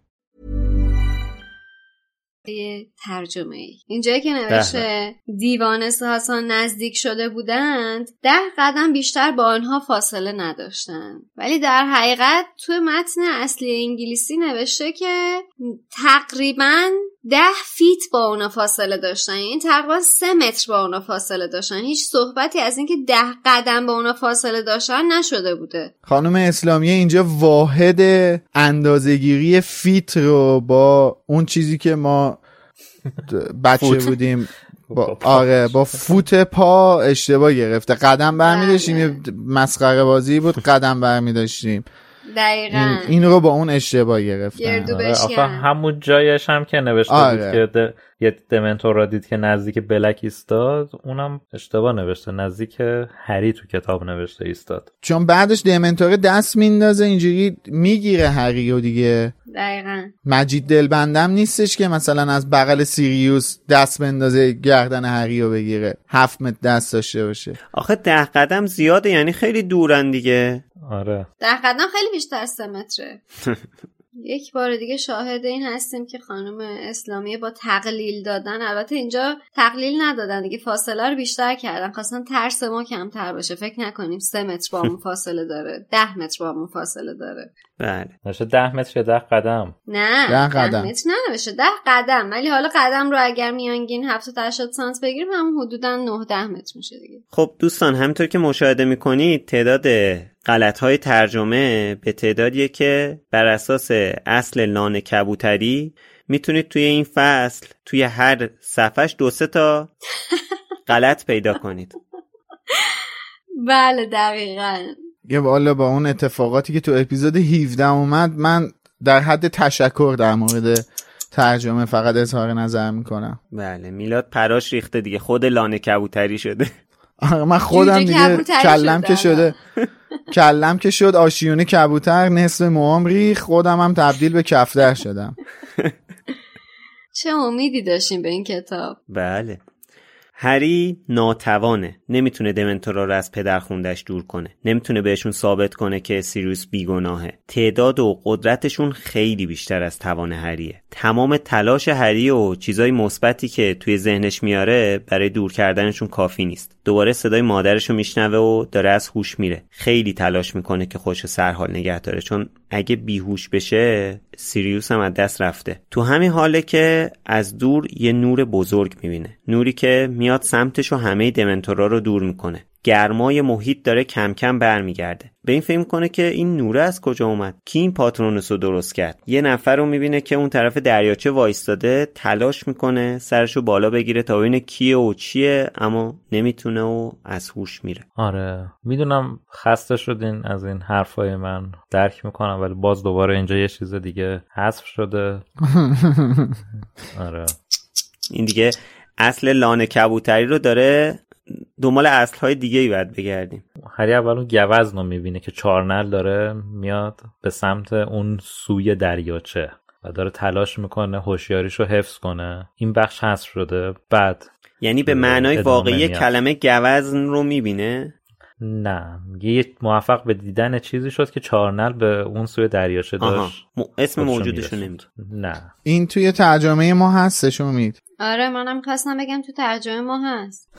ترجمه اینجایی که نوشته دیوان ساسان نزدیک شده بودند، ده قدم بیشتر با آنها فاصله نداشتند، ولی در حقیقت تو متن اصلی انگلیسی نوشته که تقریباً ده فیت با اونا فاصله داشتن، این تقریبا سه متر با اونا فاصله داشتن. هیچ صحبتی از اینکه ده قدم با اونا فاصله داشتن نشده بوده. خانم اسلامیه اینجا واحد اندازه‌گیری فیت رو با اون چیزی که ما بچه بودیم با آره با فوت پا اشتباه گرفته. قدم برمی‌داشتیم، یه مسخره بازی بود، قدم برمی‌داشتیم. دقیقاً این رو با اون اشتباه گرفتن. آخه همون جایش هم که نوشته آره. بود که یه دمنتور را دید که نزدیک بلک ایستاد، اونم اشتباه نوشته، نزدیک هری تو کتاب نوشته ایستاد، چون بعدش دمنتور دست میندازه اینجوری میگیره هری و دیگه. دقیقاً مجید دلبندم نیستش که مثلا از بغل سیریوس دست بندازه گردن هری رو بگیره، هفت متر دست داشته باشه. آخه ده قدم زیاده، یعنی خیلی دورن دیگه. آره ده قدم خیلی بیشتر سه متره. یک بار دیگه شاهد این هستیم که خانم اسلامی با تقلیل دادن، البته اینجا تقلیل ندادن دیگه، فاصله رو بیشتر کردن، خواستن ترس ما کمتر باشه، فکر نکنیم سه متر با همون فاصله داره، ده متر با همون فاصله داره. بله نشه ده متر یا ده قدم، نه ده قدم متر ننوشه، ده قدم، ولی حالا قدم رو اگر میانگین هفتاد تا هشتاد سانت بگیریم هم حدودا نه ده متر میشه دیگه. خب دوستان همونطور که مشاهده میکنید تعداد غلط‌های ترجمه به تعدادیه که بر اساس اصل نان کبوتری میتونید توی این فصل توی هر صفحش دو سه تا غلط پیدا کنید. بله دقیقاً. یه والا با اون اتفاقاتی که تو اپیزود هفده اومد، من در حد تشکر در مورد ترجمه فقط اظهار نظر میکنم. بله میلاد پراش ریخته دیگه، خود لانه کبوتری شده. آره من خودم دیگه کلم که شده کلم که شد آشیونه کبوتر، نصف معامری خودم هم تبدیل به کفتر شدم. چه امیدی داشتیم به این کتاب. بله هری ناتوانه، نمیتونه دمنتورا رو از پدرخوندش دور کنه، نمیتونه بهشون ثابت کنه که سیریوس بیگناهه. تعداد و قدرتشون خیلی بیشتر از توان هریه. تمام تلاش هری و چیزای مثبتی که توی ذهنش میاره برای دور کردنشون کافی نیست. دوباره صدای مادرش رو میشنوه و داره از هوش میره. خیلی تلاش میکنه که خودشو سرحال نگه داره، چون اگه بیهوش بشه سیریوس هم از دست رفته. تو همین حاله که از دور یه نور بزرگ میبینه، نوری که میاد سمتش و همه دمنتورا رو دور میکنه. گرمای محیط داره کم کم برمیگرده. به این فکر میکنه که این نوره از کجا اومد، کی این پاترونوس رو درست کرد. یه نفر رو میبینه که اون طرف دریاچه وایستاده، تلاش میکنه سرشو بالا بگیره تا ببینه کیه و چیه، اما نمیتونه و از هوش میره. آره میدونم خسته شدین از این حرفای من، درک میکنم، ولی باز دوباره اینجا یه چیز دیگه حذف شده. آره این دیگه اصل لانه کبوتری رو داره دنبال اصل‌های دیگه‌ای باید بگردیم. هری اول اون گوزن رو می‌بینه که چارنل داره میاد به سمت اون سوی دریاچه و داره تلاش میکنه هوشیاریش رو حفظ کنه. این بخش حذف شده. بعد یعنی به معنای واقعی کلمه گوزن رو می‌بینه؟ نه، یه موفق به دیدن چیزی شد که چارنل به اون سوی دریاچه داشت. م... اسم موجودشو نمیدونم. نه این توی ترجمه ما هستش امید. آره منم خواستم بگم تو ترجمه ما هست.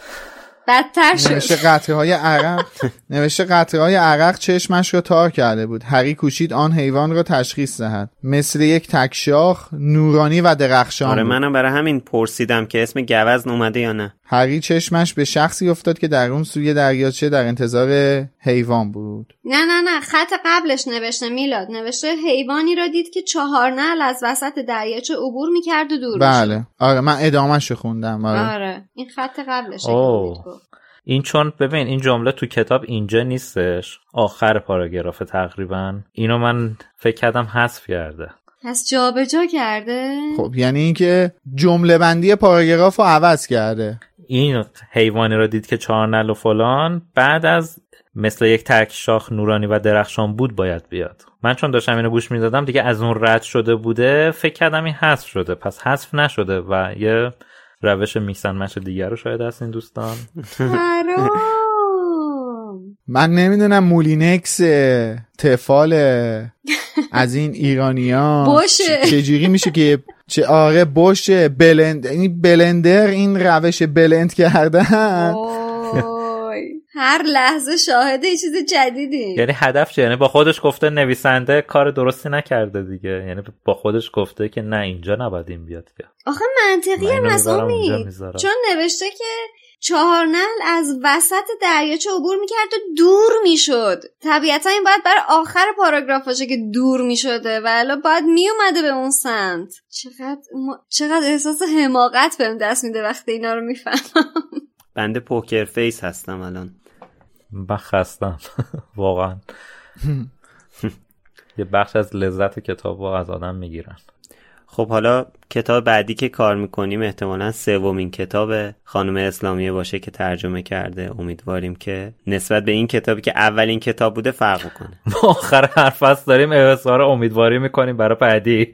بدتر شد. نوشته قطره های عرق نوشته قطره های عرق چشمش رو تار کرده بود. هری کوشید آن حیوان رو تشخیص دهد، مثل یک تکشاخ نورانی و درخشان. آره منم برای همین پرسیدم که اسم گوزن اومده یا نه. هری چشمش به شخصی افتاد که در اون سوی دریاچه در انتظار حیوان بود. نه نه نه خط قبلش نوشته میلاد، نوشته حیوانی را دید که چهار نعل از وسط دریاچه عبور می‌کرد و دور می‌شد. بله آره من ادامه‌شو خوندم. آره, آره. این خط قبلش بود. این چون ببین این جمله تو کتاب اینجا نیستش، آخر پاراگراف تقریبا. اینو من فکر کردم حذف کرده. پس جا به جا کرده؟ خب یعنی اینکه جمله بندی پاراگراف رو عوض کرده. این حیوانی رو دید که چارنل و فلان بعد از مثل یک تک شاخ نورانی و درخشان بود باید بیاد. من چون داشتم اینو گوش میدادم دیگه از اون رد شده بوده، فکر کردم این حذف شده. پس حذف نشده و یه روش میکسن مش دیگه رو شاید هست این دوستان. من نمیدونم مولینکس تفال از این ایرانی‌ها چجوری میشه که چه آره باشه بلند، این بلندر این روش بلند کردن هر لحظه شاهد یه چیز جدیدی. یعنی هدف چیه؟ یعنی با خودش گفته نویسنده کار درستی نکرده دیگه، یعنی با خودش گفته که نه اینجا نباید این بیاد که. آخه منطقیه مسئولی، چون نوشته که چهار نعل از وسط دریاچه عبور میکرد و دور میشد. طبیعتا این باید برای آخر پاراگراف باشه که دور میشده و الا باید میومده به اون سمت. چقدر چقدر احساس حماقت بهم دست میده وقتی اینا رو میفهمم. بنده پوکر فیس هستم الان. بخ هستم واقعا. یه بخش از لذت کتابو از آدم میگیرن. خب حالا کتاب بعدی که کار میکنیم احتمالاً سومین کتاب خانم اسلامیه باشه که ترجمه کرده. امیدواریم که نسبت به این کتابی که اولین کتاب بوده فرق کنه. ما آخر حرف داریم احسار امیدواری میکنیم برای بعدی.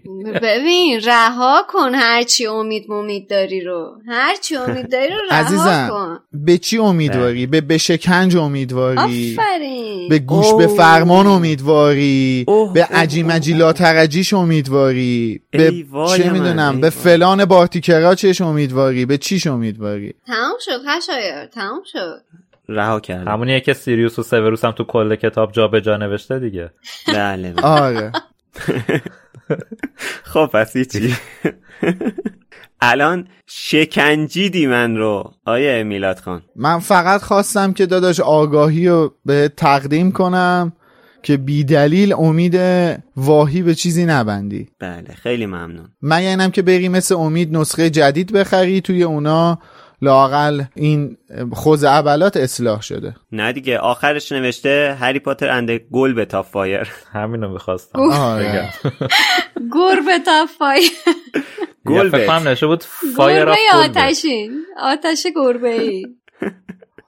ببین رها کن هرچی امید امید داری رو، هرچی امید داری رو رها عزیزم. کن. به چی امیدواری؟ به به شکنج امیدواری. آفرین. به گوش اوه. به فرمان امیدواری. اوه. به عجیم عجیلا ترجیش امیدواری. به چه میدونم به فلان بارتیکرا چش امیدواری، به چیش امیدواری. تمام شد خشایار، تمام شد، رها کرد. همونیه که سیریوس و سیوروس هم تو کل کتاب جا به جا نوشته دیگه. بله آره. خب پس چی الان شکنجیدی من رو آیه میلاد خان؟ من فقط خواستم که داداش آگاهی رو به تقدیم کنم که بی دلیل امید واهی به چیزی نبندی. بله خیلی ممنون. من یعنیم که بری مثل امید نسخه جدید بخری، توی اونا لاقل این خوزعبلات اصلاح شده. نه دیگه آخرش نوشته هری پاتر انده گل به تاپ فایر. همینو میخواستم گل به تاپ فایر. گل به فهم نشه بود فایر آف گل به آتشین آتش گربه ای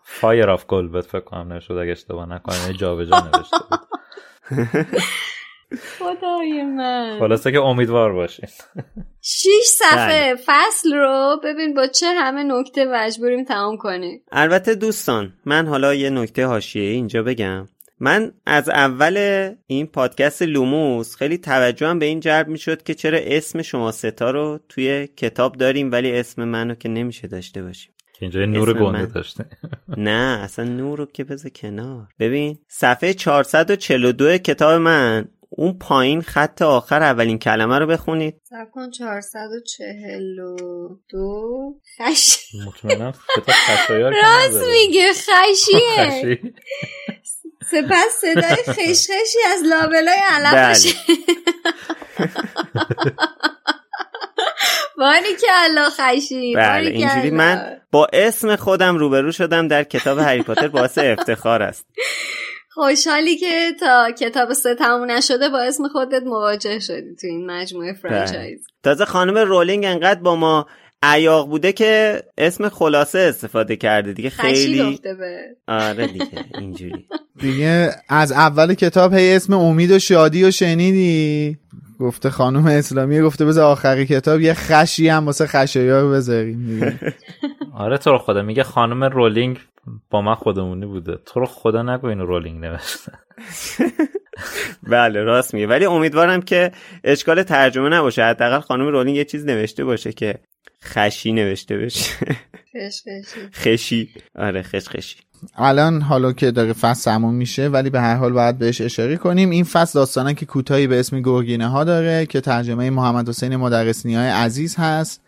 فایر آف گل به فکر کنم نشد اگه اشتباه نکنم جا به جا نوشته بود. خدای من خلاصه که امیدوار باشین. شیش صفحه فصل رو ببین با چه همه نکته مجبوریم تمام کنیم. البته دوستان من حالا یه نکته حاشیه‌ای اینجا بگم. من از اول این پادکست لوموس خیلی توجهم به این جلب میشد که چرا اسم شما ستا رو توی کتاب داریم ولی اسم منو که نمیشه داشته باشیم. اینجا نور گنده داشته. نه اصلا نور رو که بذار کنار. ببین صفحه چهارصد و چهل و دو کتاب من، اون پایین خط آخر اولین کلمه رو بخونید. سکن چهارصد و چهل و دو خش مطمئنم کتاب خشایار راست میگه خشیه. سپس صدای خشخشی از لابلای علفشه. باری که الله خشی. بله اینجوری من با اسم خودم روبرو شدم در کتاب هری پاتر. باعث افتخار است. خوشحالی که تا کتاب سه تموم نشده با اسم خودت مواجه شدی تو این مجموعه فرانچایز. تازه خانم رولینگ انقدر با ما عیاق بوده که اسم خلاصه استفاده کرده دیگه. خیلی خشی گفته به آره دیگه اینجوری دیگه. از اول کتاب هی اسم امید و شادی و شنیدی گفته خانم اسلامی، گفته بذار آخری کتاب یه خشی هم واسه خشایار بذاریم. آره تو رو خدا میگه خانم رولینگ با من خودمونی بوده. تو رو خدا نگو اینو رولینگ نوشته. بله راست میگه، ولی امیدوارم که اشکال ترجمه نباشه، حداقل خانم رولینگ یه چیز نوشته باشه که خشی نوشته بشه. خشی. آره خشخشی. الان حالا که داره فصل تموم میشه ولی به هر حال باید بهش اشاره کنیم، این فصل داستانا که کوتاهی به اسم گرگینه ها داره که ترجمه محمد حسین مدرس نیای عزیز هست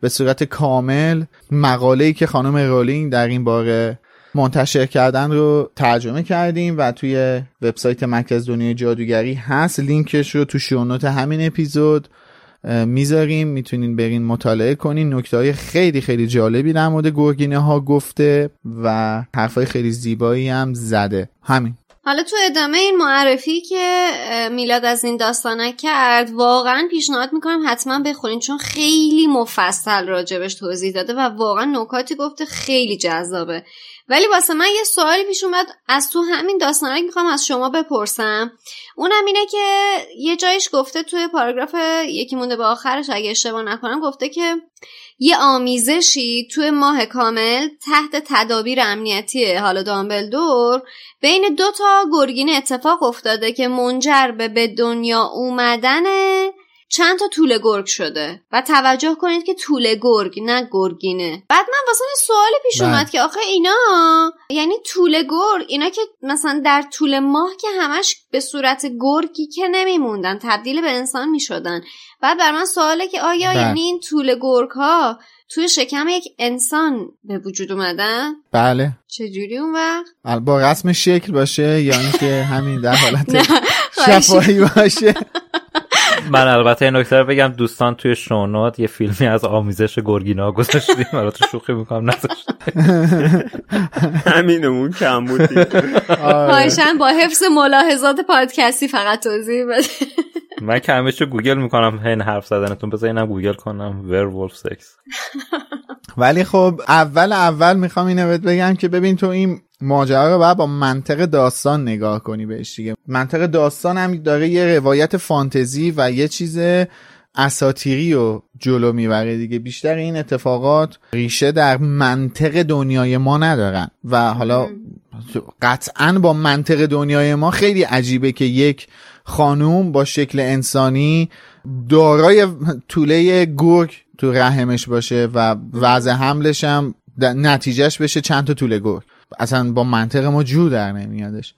به صورت کامل. مقاله‌ای که خانم رولینگ در این باره منتشر کردن رو ترجمه کردیم و توی وبسایت مرکز دنیای جادوگری هست، لینکش رو تو شونوت همین اپیزود میذاریم، میتونین برین مطالعه کنین. نکته‌های خیلی خیلی جالبی در مورد گرگینه ها گفته و حرفای خیلی زیبایی هم زده. همین. حالا تو ادامه این معرفی که میلاد از این داستانه کرد، واقعا پیشنهاد میکنم حتما بخورین، چون خیلی مفصل راجبش توضیح داده و واقعا نکاتی گفته خیلی جذابه. ولی واسه من یه سوال پیش اومد از تو همین داستانه که میخوام از شما بپرسم، اونم اینه که یه جایش گفته توی پاراگراف یکی مونده به آخرش اگه اشتباه نکنم، گفته که یه آمیزشی توی ماه کامل تحت تدابیر امنیتی حالا دامبلدور بین دو تا گرگینه اتفاق افتاده که منجر به به دنیا اومدن چند تا توله گرگ شده و توجه کنید که توله گرگ نه گرگینه. بعد من واسه سوال پیش اومد که آخه اینا یعنی توله گرگ اینا که مثلا در طول ماه که همش به صورت گرگی که نمیموندن تبدیل به انسان میشدن، بعد بر من سواله که آیا بره. یعنی این توله گرگ ها توی شکم یک انسان به وجود اومدن؟ بله. چجوری اون وقت؟ با رسم شکل باشه یا اینکه همین در حالت شفاهی باشه؟ من البته این نکته رو بگم دوستان، توی شونات یه فیلمی از آمیزش گرگینا گذاشتیم، من تو شوخی میکنم نذاشتیم، همینمون کم بودیم. خواهشاً با حفظ ملاحظات پادکستی فقط توضیح بده. من که همه‌شو گوگل میکنم هین حرف زدنتون، بذار اینم گوگل کنم ورولف سکس. ولی خب اول اول میخوام اینو بهت بگم که ببین تو این ماجرا رو باید با منطق داستان نگاه کنی بهش دیگه. منطق داستان هم داره یه روایت فانتزی و یه چیز اساطیری رو جلو میبره دیگه. بیشتر این اتفاقات ریشه در منطق دنیای ما ندارن و حالا قطعاً با منطق دنیای ما خیلی عجیبه که یک خانوم با شکل انسانی دارای توله گرگ تو رحمش باشه و وضع حملش هم نتیجهش بشه چند تا توله گرگ، اصلا با منطق ما جو در نمیادش.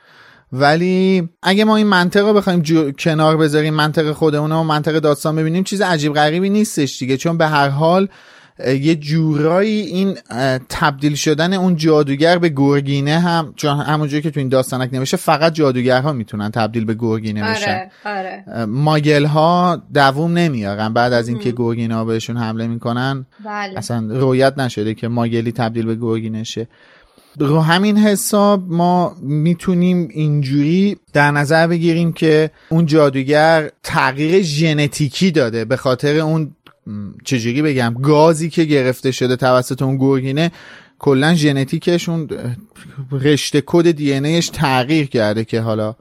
ولی اگه ما این منطق رو بخوایم جو... کنار بذاریم، منطق خودمون و منطق داستان ببینیم، چیز عجیب غریبی نیستش دیگه، چون به هر حال یه جورایی این تبدیل شدن اون جادوگر به گرگینه هم، چون همونجوری که تو این داستانک نمیشه فقط جادوگرها میتونن تبدیل به گرگینه بشن. آره، آره. ماگل‌ها دووم نمیارن بعد از اینکه گرگینه‌ها بهشون حمله میکنن. بله. اصلا رویت نشده که ماگلی تبدیل به گرگینه شه. رو همین حساب ما میتونیم اینجوری در نظر بگیریم که اون جادوگر تغییر ژنتیکی داده به خاطر اون چجوری بگم گازی که گرفته شده توسط اون گرگینه، کلا ژنتیکش اون رشته کد دی ان ایش تغییر کرده که حالا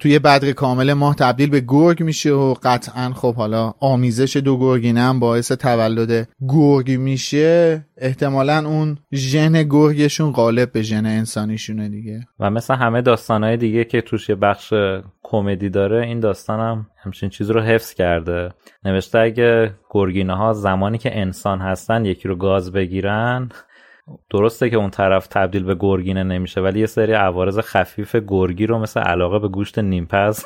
توی بدر کامل ماه تبدیل به گرگ میشه و قطعاً خب حالا آمیزش دو گرگینه هم باعث تولد گرگ میشه، احتمالاً اون ژن گرگشون غالب به ژن انسانیشونه دیگه. و مثلا همه داستانهای دیگه که توش یه بخش کمدی داره، این داستان هم همچین چیز رو حفظ کرده. نوشته اگه گرگینه ها زمانی که انسان هستن یکی رو گاز بگیرن، درسته که اون طرف تبدیل به گرگینه نمیشه ولی یه سری عوارض خفیف گرگی رو مثل علاقه به گوشت نیمپز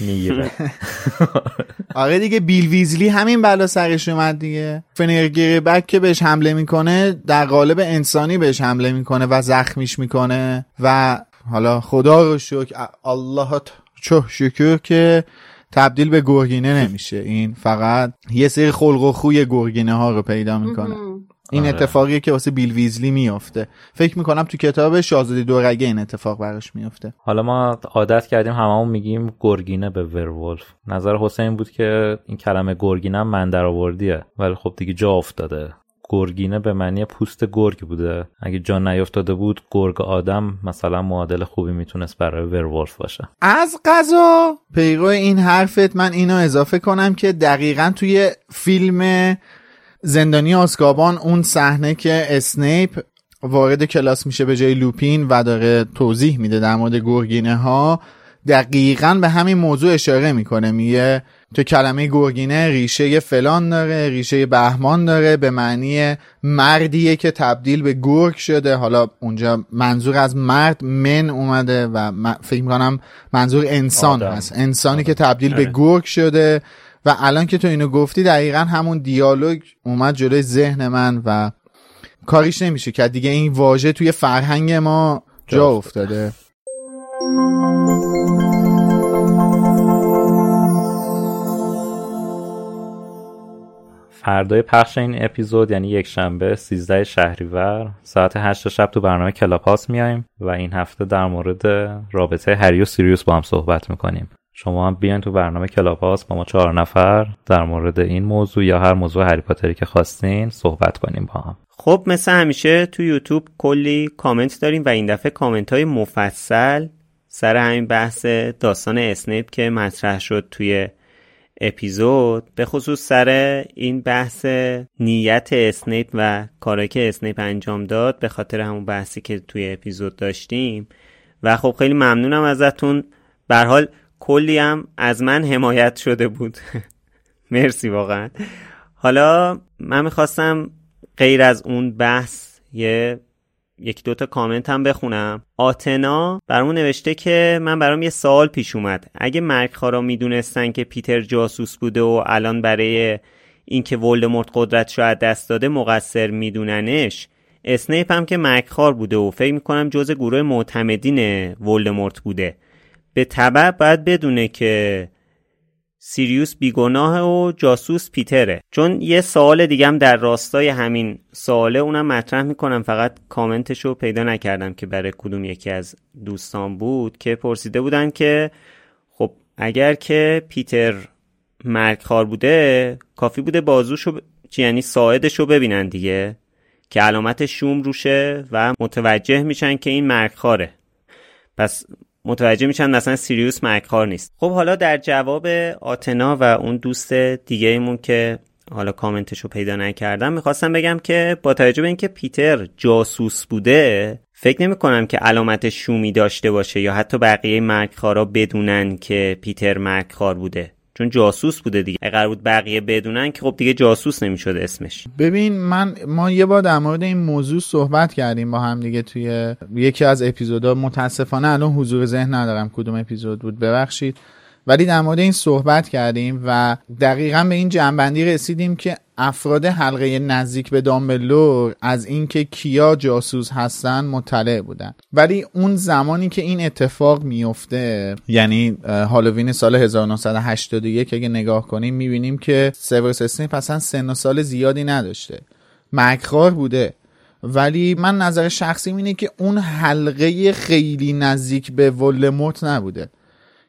میگیره. آره دیگه، بیل ویزلی همین بلا سرش اومد دیگه. فنرگیر بک که بهش حمله میکنه در قالب انسانی بهش حمله میکنه و زخمیش میکنه و حالا خدا رو شکر الله چه شکر که تبدیل به گرگینه نمیشه، این فقط یه سری خلق و خوی گرگینه ها رو پیدا میکنه. این آره. اتفاقیه که واسه بیل ویزلی میافته، فکر میکنم تو کتاب شاهزاده دورگه این اتفاق براش میافته. حالا ما عادت کردیم هممون میگیم گرگینه به ورولف، نظر حسین بود که این کلمه گرگینه من درآوردیه ولی خب دیگه جا افتاده، گرگینه به معنی پوست گرگ بوده، اگه جا نیافتاده بود گرگ آدم مثلا معادل خوبی میتونست برای ورولف باشه. از قضا پیرو این حرفت من اینو اضافه کنم که دقیقاً توی فیلم زندانی آزکابان اون صحنه که اسنیپ وارد کلاس میشه به جای لوپین و داره توضیح میده در مورد گرگینه ها، دقیقاً به همین موضوع اشاره میکنه. میگه تو کلمه گرگینه ریشه فلان داره، ریشه بهمان داره، به معنی مردیه که تبدیل به گرگ شده. حالا اونجا منظور از مرد من اومده و فکر میکنم منظور انسان آدم. هست انسانی آدم. که تبدیل آره. به گرگ شده. و الان که تو اینو گفتی دقیقاً همون دیالوگ اومد جلوی ذهن من و کاریش نمیشه که دیگه، این واژه توی فرهنگ ما جا افتاده. فردای پخش این اپیزود یعنی یک شنبه سیزده شهریور ساعت هشت شب تو برنامه کلاب هاوس میایم و این هفته در مورد رابطه هری و سیریوس با هم صحبت میکنیم. شما هم بیاین تو برنامه کلاب هاوس با ما چهار نفر در مورد این موضوع یا هر موضوع هری پاتری که خواستین صحبت کنیم با هم. خب مثل همیشه تو یوتیوب کلی کامنت داریم و این دفعه کامنت های مفصل سر همین بحث داستان اسنیپ که مطرح شد توی اپیزود، به خصوص سر این بحث نیت اسنیپ و کاری که اسنیپ انجام داد به خاطر همون بحثی که توی اپیزود داشتیم. و خب خیلی ممنونم ازتون، به هر حال کلی هم از من حمایت شده بود. مرسی واقعا. حالا من میخواستم غیر از اون بحث یه یک دوتا کامنت هم بخونم. آتنا برامون نوشته که من برام یه سوال پیش اومد، اگه مرگخوارا میدونستن که پیتر جاسوس بوده و الان برای اینکه ولدمورت قدرتشو از دست داده مقصر میدوننش، اسنیپ هم که مرگخوار بوده و فکر میکنم جزء گروه معتمدین ولدمورت بوده، به تبع باید بدونه که سیریوس بیگناه و جاسوس پیتره. چون یه سوال دیگه هم در راستای همین سواله، اونم مطرح میکنم، فقط کامنتشو پیدا نکردم که برای کدوم یکی از دوستان بود که پرسیده بودن که خب اگر که پیتر مرگخوار بوده کافی بوده بازوشو ب... یعنی ساعدشو ببینن دیگه که علامت شوم روشه و متوجه میشن که این مرگخواره، پس متوجه میشن مثلا سیریوس مرگخوار نیست. خب حالا در جواب آتنا و اون دوست دیگه ایمون که حالا کامنتشو پیدا نکردم میخواستم بگم که با توجه به اینکه پیتر جاسوس بوده فکر نمی کنم که علامت شومی داشته باشه یا حتی بقیه مرگخوارا بدونن که پیتر مرگخوار بوده، چون جاسوس بوده دیگه. اگر بود بقیه بدونن که خب دیگه جاسوس نمیشد اسمش. ببین من ما یه بار در مورد این موضوع صحبت کردیم با هم دیگه توی یکی از اپیزودا، متاسفانه الان حضور ذهن ندارم کدوم اپیزود بود ببخشید، ولی در مورد این صحبت کردیم و دقیقاً به این جنبندی رسیدیم که افراد حلقه نزدیک به دامبلور از اینکه کیا جاسوس هستن مطلع بودن، ولی اون زمانی که این اتفاق میفته یعنی هالووین سال هزار و نهصد و هشتاد و یک اگه نگاه کنیم میبینیم که سیوروس اسنیپ اصلا سن و سال زیادی نداشته، مرگخوار بوده. ولی من نظر شخصیم اینه که اون حلقه خیلی نزدیک به ولدمورت نبوده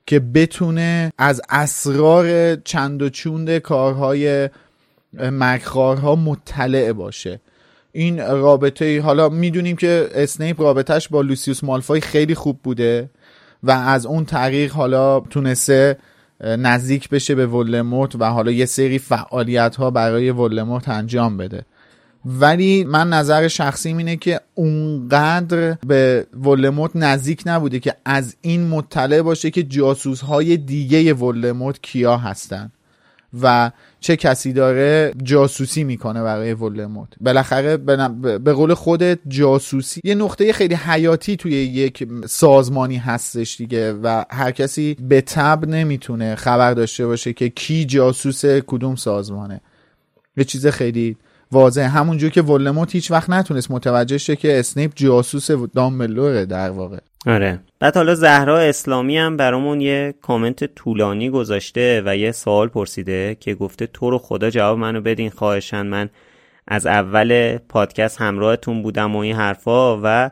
که بتونه از اسرار چند و چوند کارهای مرگخوارها مطلع باشه. این رابطه، حالا میدونیم که اسنیپ رابطهش با لوسیوس مالفوی خیلی خوب بوده و از اون طریق حالا تونسته نزدیک بشه به ولدمورت و حالا یه سری فعالیت ها برای ولدمورت انجام بده، ولی من نظر شخصیم اینه که اونقدر به ولدمورت نزدیک نبوده که از این مطلع باشه که جاسوس های دیگه ولدمورت کیا هستن و چه کسی داره جاسوسی میکنه برای ولدمورت. بالاخره به قول خودت جاسوسی یه نقطه خیلی حیاتی توی یک سازمانی هستش دیگه و هر کسی به تبع نمیتونه خبر داشته باشه که کی جاسوس کدوم سازمانه. یه چیز خیلی واضحه، همونجور که ولدمورت هیچ وقت نتونست متوجه شه که اسنیپ جاسوس دامبلوره در واقع. آره. بعد حالا زهرا اسلامی هم برامون یه کامنت طولانی گذاشته و یه سوال پرسیده که گفته تو رو خدا جواب منو بدین خواهشاً، من از اول پادکست همراهتون بودم و این حرفا، و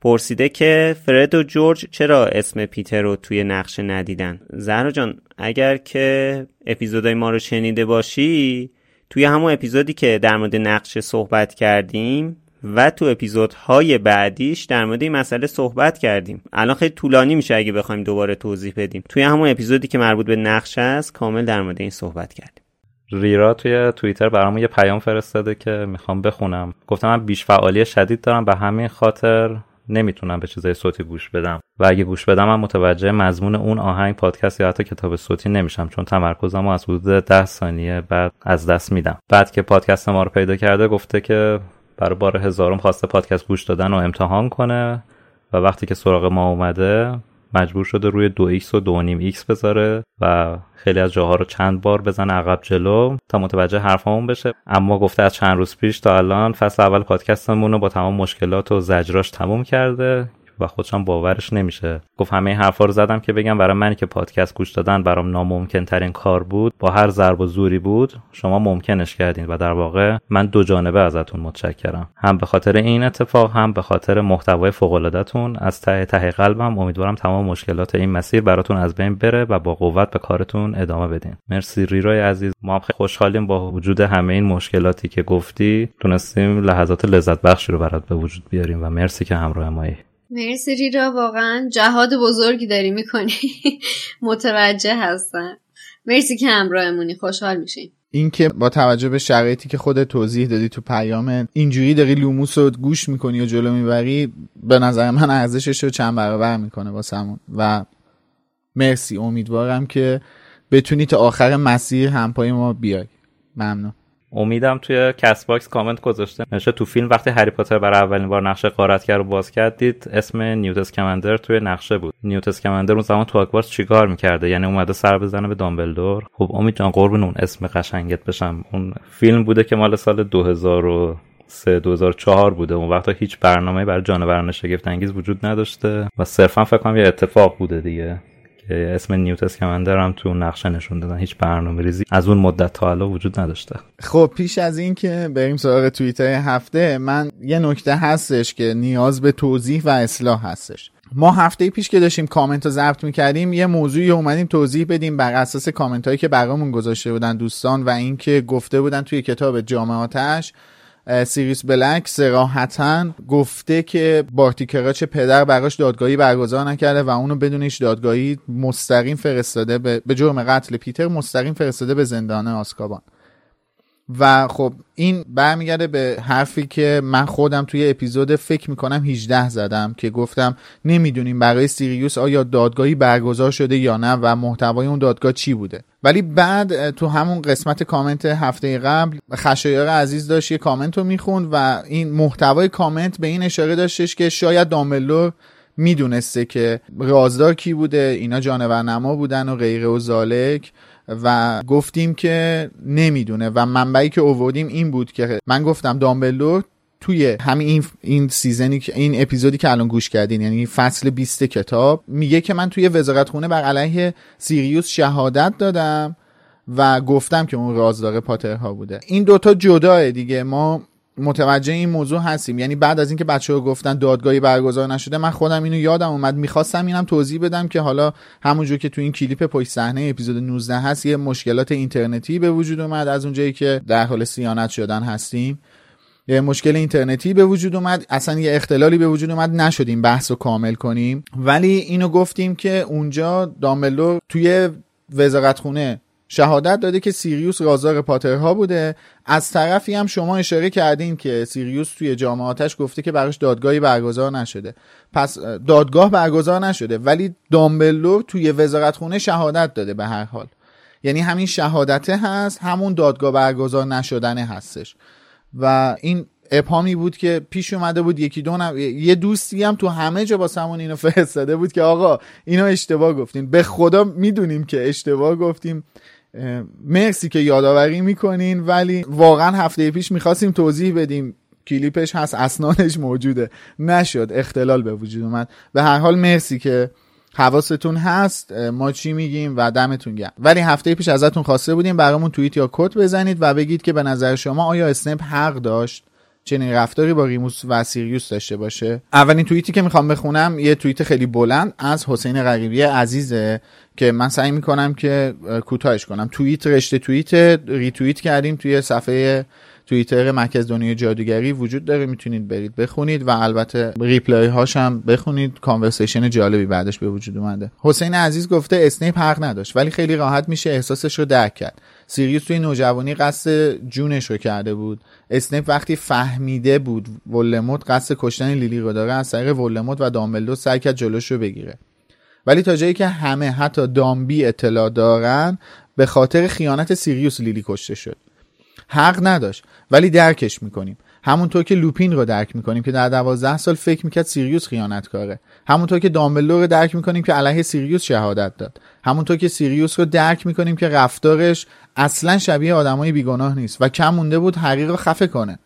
پرسیده که فرد و جورج چرا اسم پیتر رو توی نقشه ندیدن. زهرا جان اگر که اپیزودای ما رو شنیده باشی، توی همون اپیزودی که در مورد نقشه صحبت کردیم و تو اپیزودهای بعدیش در مورد این مسئله صحبت کردیم، الان خیلی طولانی میشه اگه بخوایم دوباره توضیح بدیم. توی همون اپیزودی که مربوط به نقشه است کامل در مورد این صحبت کردیم. ریرا توی توییتر برام یه پیام فرستاده که میخوام بخونم. گفتم من بیش فعالی شدید دارم، به همین خاطر نمیتونم به چیزای صوتی گوش بدم و اگه گوش بدم من متوجه مضمون اون آهنگ، پادکست یا حتی کتاب صوتی نمیشم، چون تمرکزمو از حدود ده ثانیه بعد از دست میدم. بعد که پادکست ما رو پیدا کرده گفته که برای بار هزارم خواسته پادکست گوش دادن رو امتحان کنه و وقتی که سراغ ما اومده مجبور شده روی دو ایکس و دو و نیم ایکس بذاره و خیلی از جاها رو چند بار بزنه عقب جلو تا متوجه حرفامون بشه. اما گفته از چند روز پیش تا الان فصل اول پادکستمون رو با تمام مشکلات و زجراش تموم کرده و خودشم باورش نمیشه. گفت همه این حرفا رو زدم که بگم برای منی که پادکست گوش دادن برام ناممکن ترین کار بود، با هر ضرب و زوری بود شما ممکنش کردین و در واقع من دو جانبه ازتون متشکرم، هم به خاطر این اتفاق هم به خاطر محتوای فوق العاده‌تون. از ته ته قلبم امیدوارم تمام مشکلات این مسیر براتون از بین بره و با قوت به کارتون ادامه بدین. مرسی ریرای عزیز، ما خیلی خوشحالیم با وجود همه این مشکلاتی که گفتی تونستیم لحظات لذت بخشی رو برات به وجود بیاریم و مرسی که همراه مایی. مرسی ریرا، واقعا جهاد بزرگی داری میکنی. متوجه هستم. مرسی که همراهمونی، خوشحال میشین. این که با توجه به شرایطی که خودت توضیح دادی تو پیامت اینجوری داری لوموس رو گوش میکنی و جلو میبری، به نظر من ارزشش رو چند برابر میکنه واسمون و مرسی. امیدوارم که بتونی تا آخر مسیر همپای ما بیای. ممنون. امیدم توی کست باکس کامنت گذاشته نشه تو فیلم وقتی هری پاتر برای اولین بار نقشه غارتگر رو باز کرد دید اسم نیوت اسکمندر توی نقشه بود. نیوت اسکمندر اون زمان تو هاگوارتس چیکار میکرده؟ یعنی اومده سر بزنه به دامبلدور. خب امید جان قربون اون اسم قشنگت بشم. اون فیلم بوده که مال سال دو هزار و سه دو هزار و چهار بوده، اون وقتا هیچ برنامه‌ای برای جانوران شگفت انگیز وجود نداشته و صرفا فکر کنم یه اتفاق بوده دیگه. اسم نیوت اسکمندر هم تو نقشه نشون دادن، هیچ برنامه‌ریزی از اون مدت تا حالا وجود نداشته. خب پیش از این که بریم سراغ توییت هفته، من یه نکته هستش که نیاز به توضیح و اصلاح هستش. ما هفته پیش که داشتیم کامنت رو ضبط می‌کردیم یه موضوعی اومدیم توضیح بدیم بر اساس کامنتایی که برامون گذاشته بودن دوستان و اینکه گفته بودن توی کتاب جامعاتش سیریوس بلک صراحتاً گفته که بارتی کراچ پدر براش دادگاهی برگزار نکرده و اونو بدون هیچ دادگاهی مستقیم فرستاده به, به جرم قتل پیتر مستقیم فرستاده به زندان آزکابان. و خب این برمیگرده به حرفی که من خودم توی اپیزود فکر میکنم هجده زدم که گفتم نمیدونیم برای سیریوس آیا دادگاهی برگزار شده یا نه و محتوای اون دادگاه چی بوده. ولی بعد تو همون قسمت کامنت هفته قبل خشایار عزیز داشت یه کامنت رو میخوند و این محتوای کامنت به این اشاره داشتش که شاید دامبلدور میدونسته که رازدار کی بوده، اینا جانورنما بودن و غیره و ذالک و گفتیم که نمیدونه و منبعی که آوردیم این بود که من گفتم دامبلدور توی همین این این سیزنی که این اپیزودی که الان گوش کردین یعنی فصل بیست کتاب میگه که من توی وزارتخونه بر علیه سیریوس شهادت دادم و گفتم که اون رازدار پاترها بوده. این دوتا جداه دیگه، ما متوجه این موضوع هستیم. یعنی بعد از اینکه بچه‌ها گفتن دادگاهی برگزار نشده من خودم اینو یادم اومد میخواستم اینم توضیح بدم که حالا همونجور که تو این کلیپ پشت صحنه اپیزود نوزده هست یه مشکلات اینترنتی به وجود اومد از اونجایی که در حال صیانت شدن هستیم، یه مشکل اینترنتی به وجود اومد، اصلا یه اختلالی به وجود اومد، نشدیم بحثو کامل کنیم. ولی اینو گفتیم که اونجا دامبلدور توی وزارتخونه شهادت داده که سیریوس رازدار پاترها بوده، از طرفی هم شما اشاره کردین که سیریوس توی جامعه آتش گفته که براش دادگاهی برگزار نشده. پس دادگاه برگزار نشده ولی دامبلدور توی وزارتخونه شهادت داده به هر حال، یعنی همین شهادته هست، همون دادگاه برگزار نشدنه هستش. و این ابهامی بود که پیش اومده بود، یکی دو نم... یه دوستی هم تو همه جا واسمون اینو فرستاده بود که آقا اینو اشتباه گفتین، به خدا میدونیم که اشتباه گفتیم، مرسی که یادآوری میکنین ولی واقعا هفته پیش میخواستیم توضیح بدیم، کلیپش هست، اسنادش موجوده، نشد، اختلال به وجود اومد. به هر حال مرسی که حواستون هست ما چی میگیم و دمتون گرم. ولی هفته پیش ازتون خواسته بودیم برامون توییت یا کد بزنید و بگید که به نظر شما آیا اسنپ حق داشت چنین رفتاری با ریموس و سیریوس داشته باشه. اولین توییتی که میخوام بخونم یه توییت خیلی بلند از حسین غریبی عزیزه که من سعی میکنم که کوتاهش کنم. توییت رشته توییت ری توییت کردیم توی صفحه توییتر مرکز دنیای جادوگری وجود داره، میتونید برید بخونید و البته ریپلای هاش هم بخونید، کانورسیشن جالبی بعدش به وجود اومده. حسین عزیز گفته اسنیپ حق نداشت ولی خیلی راحت میشه احساسش رو درک کرد. سیریوس توی نوجوانی قصد جونش رو کرده بود. اسنیپ وقتی فهمیده بود ولدمورت قصد کشتن لیلی رو داره از طریق ولدمورت و دامبلدور سعی کرد جلوش رو بگیره. ولی تا جایی که همه حتی دامبی اطلاع دارن به خاطر خیانت سیریوس لیلی کشته شد. حق نداشت ولی درکش میکنیم، همونطور که لوپین رو درک میکنیم که در دوازده سال فکر میکرد سیریوس خیانتکاره، همونطور که دامبلدور رو درک میکنیم که علیه سیریوس شهادت داد، همونطور که سیریوس رو درک میکنیم که رفتارش اصلا شبیه آدمای بیگناه نیست و کم مونده بود هری رو خفه کنه،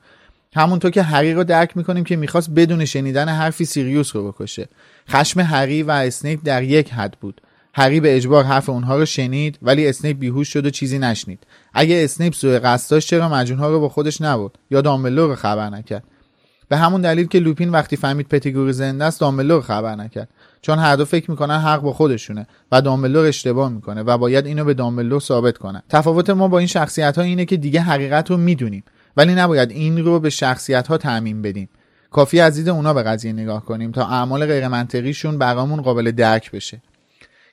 همونطور که هری رو درک میکنیم که میخواست بدون شنیدن حرفی سیریوس رو بکشه. خشم هری و اسنیپ در یک حد بود. هری به اجبار حرف اونها رو شنید ولی اسنیپ بیهوش شد و چیزی نشنید. اگه اسنیپ سوء قصد داشت چرا مجنون‌ها رو با خودش نبرد یا دامبلدور رو خبر نکرد؟ به همون دلیل که لوپین وقتی فهمید پتیگوری زنده است دامبلدور رو خبر نکرد، چون هر دو فکر میکنن حق با خودشونه و دامبلدور اشتباه میکنه و باید اینو به دامبلدور ثابت کنن. تفاوت ما با این شخصیت‌ها اینه که دیگه حقیقت رو میدونیم ولی نباید این رو به شخصیت‌ها تعمیم بدیم. کافی از دید اونا به قضیه نگاه کنیم تا اعمال غیر منطقیشون برامون قابل درک بشه.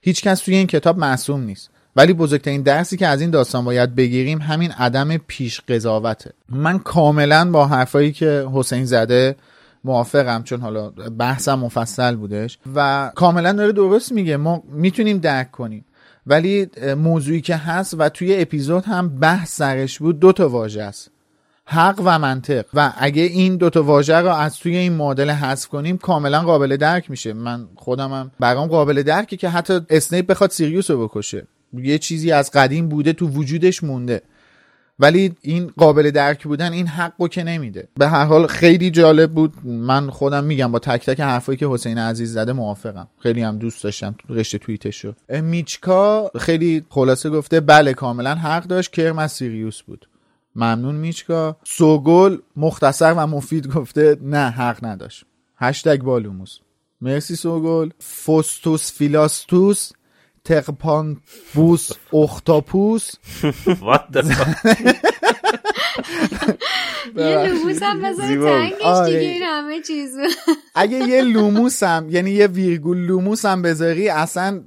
هیچ کس توی این کتاب معصوم نیست ولی بزرگترین درسی که از این داستان باید بگیریم همین عدم پیش قضاوته. من کاملا با حرفایی که حسین زده موافقم، چون حالا بحثم مفصل بودش و کاملا داره درست میگه. ما میتونیم درک کنیم ولی موضوعی که هست و توی اپیزود هم بحث سرش بود دو تا واژه است، حق و منطق، و اگه این دوتا واژه رو از توی این معادله حذف کنیم کاملا قابل درک میشه. من خودمم برام قابل درکه که حتی اسنیپ بخواد سیریوس رو بکشه، یه چیزی از قدیم بوده تو وجودش مونده، ولی این قابل درک بودن این حقو که نمیده. به هر حال خیلی جالب بود. من خودم میگم با تک تک حرفایی که حسین عزیز زده موافقم، خیلی هم دوست داشتم رشته توییتش رو. میچکا خیلی خلاصه گفته بله کاملا حق داشت، کرم از سیریوس بود. ممنون میچکا. سوگل مختصر و مفید گفته نه حق نداشت. هشتگ بالوموس. مرسی سوگل. فوستوس فیلاستوس تقپانبوس اختاپوس What the fuck. یه لوموس هم بزن تنگش دیگه این همه چیز. اگه یه لوموس هم یعنی یه ویرگول لوموس هم بذاری اصلا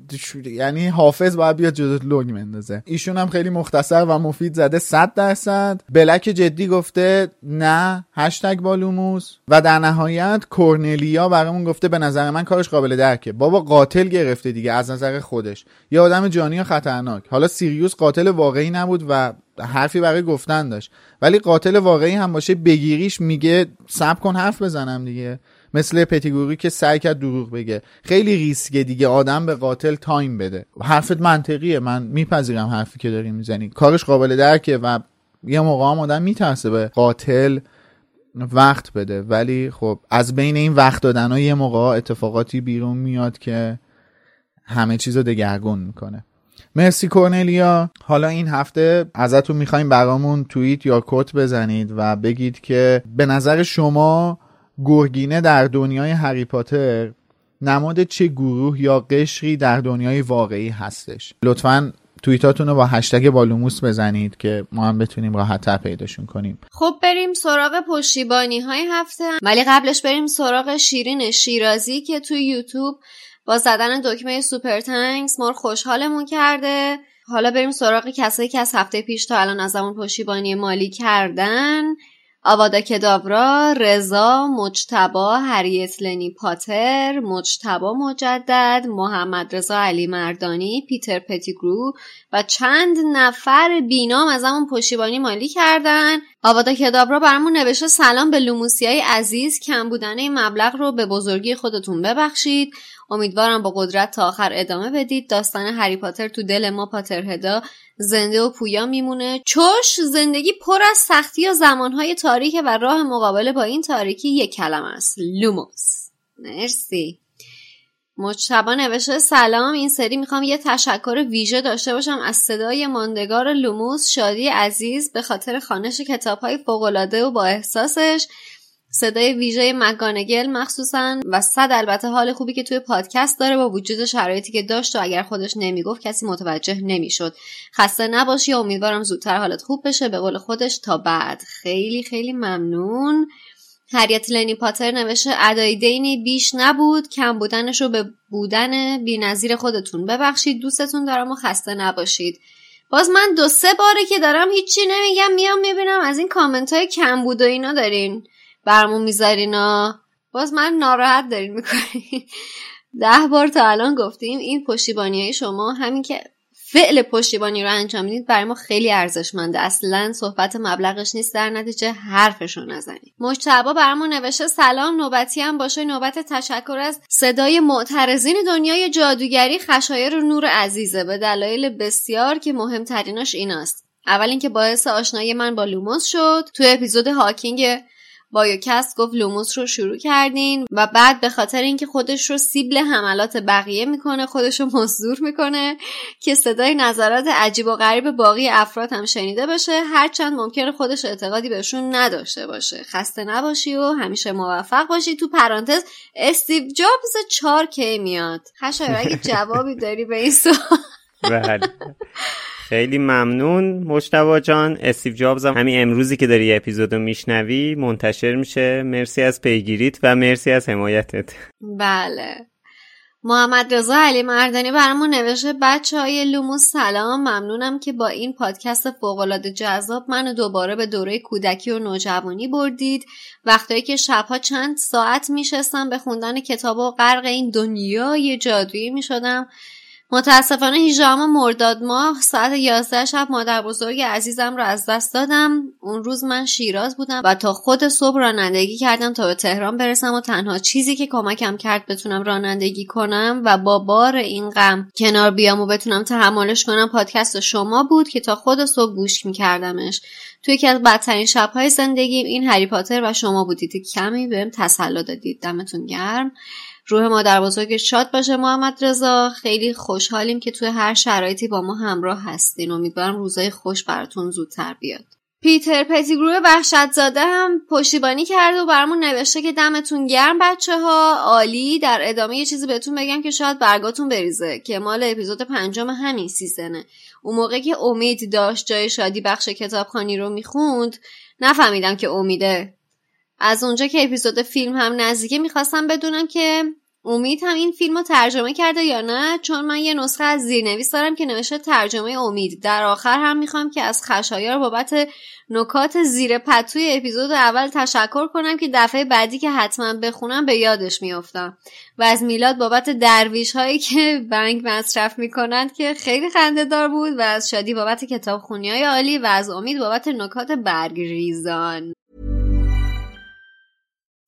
یعنی حافظ باید بیاد جدت لوگ مندازه. ایشون هم خیلی مختصر و مفید زده صد درصد. بلک جدی گفته نه هشتگ با لوموس. و در نهایت کورنلیا برامون گفته به نظر من کارش قابل درکه، بابا قاتل گرفته دیگه از نظر خودش، یه آدم جانی و خطرناک. حالا سیریوس قاتل واقعی نبود و حرفی برای گفتن داشت، ولی قاتل واقعی هم باشه بگیریش میگه صبر کن حرف بزنم دیگه، مثل پتیگوری که سعی کرد دروغ بگه. خیلی ریسکه دیگه آدم به قاتل تایم بده. حرفت منطقیه، من میپذیرم حرفی که داری میزنی، کارش قابل درکه و یه موقع هم آدم میترسه به قاتل وقت بده، ولی خب از بین این وقت دادن ها یه موقع اتفاقاتی بیرون میاد که همه چیزو دگرگون میکنه. مرسی کورنلیا. حالا این هفته ازتون میخوایم برامون توییت یا کت بزنید و بگید که به نظر شما گرگینه در دنیای هری پاتر نماد چه گروه یا قشری در دنیای واقعی هستش. لطفاً توییتاتون رو با هشتگ بالوموس بزنید که ما هم بتونیم راحت‌تر پیداشون کنیم. خب بریم سراغ پشتیبانی‌های هفته، ولی قبلش بریم سراغ شیرین شیرازی که تو یوتیوب با زدن دکمه سوپر تانکس ما رو خوشحالمون کرده. حالا بریم سراغ کسایی که از هفته پیش تا الان ازمون پشتیبانی مالی کردن. آوادا کداورا، رضا، مجتبا، هریت لنی پاتر، مجتبا مجدد، محمد رضا علی مردانی، پیتر پتیگرو و چند نفر بینام ازمون پشتیبانی مالی کردن. آوادا کداورا برامون نوشته سلام به لوموسیای عزیز، کم بودن این مبلغ رو به بزرگی خودتون ببخشید. امیدوارم با قدرت تا آخر ادامه بدید. داستان هری پاتر تو دل ما پاترهدا زنده و پویا میمونه. چوش زندگی پر از سختی و زمانهای تاریکه و راه مقابله با این تاریکی یک کلمه است، لوموس. مرسی. مجتبا نوشته سلام، این سری میخوام یه تشکر ویژه داشته باشم از صدای ماندگار لوموس شادی عزیز به خاطر خوانش کتاب‌های فوق‌العاده و با احساسش. صدای ویژه مکانگل مخصوصاً و صد البته حال خوبی که توی پادکست داره با وجود شرایطی که داشت و اگر خودش نمیگفت کسی متوجه نمیشد. خسته نباشی، امیدوارم زودتر حالت خوب بشه. به قول خودش تا بعد. خیلی خیلی ممنون. هریت لنی پاتر نوشته ادای دینی بیش نبود، کم بودنشو به بودن بی‌نظیر خودتون ببخشید. دوستتون دارم و خسته نباشید. باز من دو سه باره که دارم هیچی نمیگم میام میبینم از این کامنت های کم بود و اینا دارین برمون میذارینا، باز من ناراحت دارین میکنین. ده بار تا الان گفتیم این پشتیبانی های شما، همین که فعل پشتیبانی رو انجام میدید برای ما خیلی ارزشمنده. اصلا صحبت مبلغش نیست، در نتیجه حرفش رو نزنید. مجتبی برامون نوشته سلام، نوبتی هم باشه نوبت تشکر از صدای معترضین دنیای جادوگری خشایار و نور عزیزه به دلایل بسیار که مهمتریناش ایناست. اول اینکه باعث آشنایی من با لوموس شد، تو اپیزود هاکینگ بایوکست گفت لوموس رو شروع کردین و بعد به خاطر اینکه خودش رو سیبل حملات بقیه میکنه، خودش رو مزدور میکنه که صدای نظرات عجیب و غریب باقی افراد هم شنیده بشه، هرچند ممکنه خودش اعتقادی بهشون نداشته باشه. خسته نباشی و همیشه موفق باشی. تو پرانتز استیو جابز چهار کی میاد. خشایار اگه جوابی داری به این سوال. بله خیلی ممنون مجتبی جان. استیو جابز هم همین امروزی که داری اپیزودو میشنوی منتشر میشه. مرسی از پیگیریت و مرسی از حمایتت. بله. محمد رضا علی مردانی برامون نوشته بچهای لوموس سلام، ممنونم که با این پادکست فوق‌العاده جذاب منو دوباره به دوره کودکی و نوجوانی بردید. وقتایی که شبها چند ساعت میشستم به خوندن کتابا و غرق این دنیای جادویی میشدم. متاسفانه هجدهم مرداد ماه ساعت یازده شب مادر بزرگ عزیزم رو از دست دادم. اون روز من شیراز بودم و تا خود صبح رانندگی کردم تا به تهران برسم و تنها چیزی که کمکم کرد بتونم رانندگی کنم و با بار این غم کنار بیام و بتونم تحملش کنم پادکست شما بود که تا خود صبح گوش میکردمش. توی یکی از بدترین شب‌های زندگیم این هری پاتر و شما بودید که کمی بهم تسلی دادید. دمتون گرم. روح مادر بزرگ شاد باشه محمد رضا. خیلی خوشحالیم که توی هر شرایطی با ما همراه هستین. امیدوارم روزای خوش براتون زودتر بیاد. پیتر پتیگرو وحشتزاده هم پشتیبانی کرد و برامون نوشته که دمتون گرم بچه‌ها، عالی. در ادامه یه چیزی بهتون بگم که شاید برگاتون بریزه که مال اپیزود پنجم همین سیزنه. اون موقع که امید داشت جای شادی بخش کتابخوانی رو میخوند نفهمیدم که امیده. از اونجا که اپیزود فیلم هم نزدیکه میخواستم بدونم که امید هم این فیلم رو ترجمه کرده یا نه، چون من یه نسخه از زیرنویس دارم که نوشته ترجمه امید. در آخر هم میخوام که از خشایار بابت نکات زیر پتوی اپیزود اول تشکر کنم که دفعه بعدی که حتما بخونم به یادش میافتم، و از میلاد بابت درویش هایی که بنگ مصرف میکنند که خیلی خنده دار بود، و از شادی بابت کتابخوانی های عالی، و از امید بابت نکات برگریزان.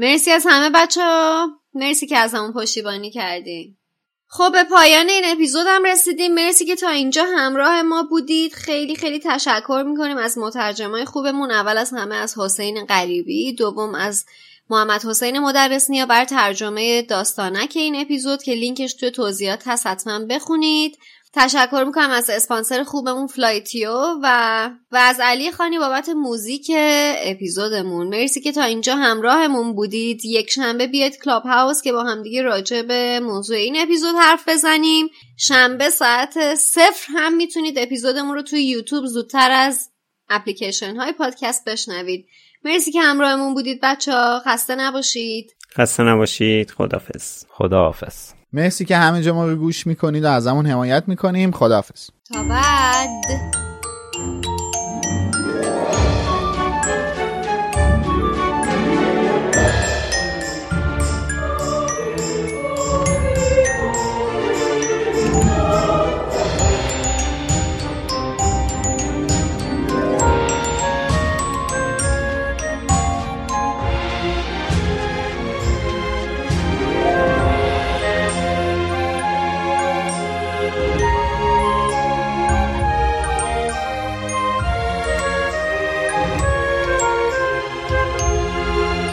مرسی از همه بچه ها. مرسی که از همون پشتیبانی کردین. خب به پایان این اپیزود هم رسیدیم. مرسی که تا اینجا همراه ما بودید. خیلی خیلی تشکر میکنیم از مترجمای خوبمون. اول از همه از حسین قریبی، دوم از محمد حسین مدرس نیا بر ترجمه داستانک این اپیزود که لینکش توی توضیحات هست، حتما بخونید. تشکر میکنم از اسپانسر خوبمون فلایتیو و و از علی خانی بابت موزیک اپیزودمون. مرسی که تا اینجا همراهمون بودید. یک شنبه بیاد کلاب هاوس که با همدیگه راجع به موضوع این اپیزود حرف بزنیم. شنبه ساعت صفر هم میتونید اپیزودمون رو توی یوتیوب زودتر از اپلیکیشن های پادکست بشنوید. مرسی که همراهمون بودید بچه‌ها. خسته نباشید. خسته نباشید. خداحافظ. خداحافظ. مرسی که همه جا ما رو گوش میکنید و از همون حمایت میکنیم. خداحافظ. تا بعد.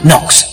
Knox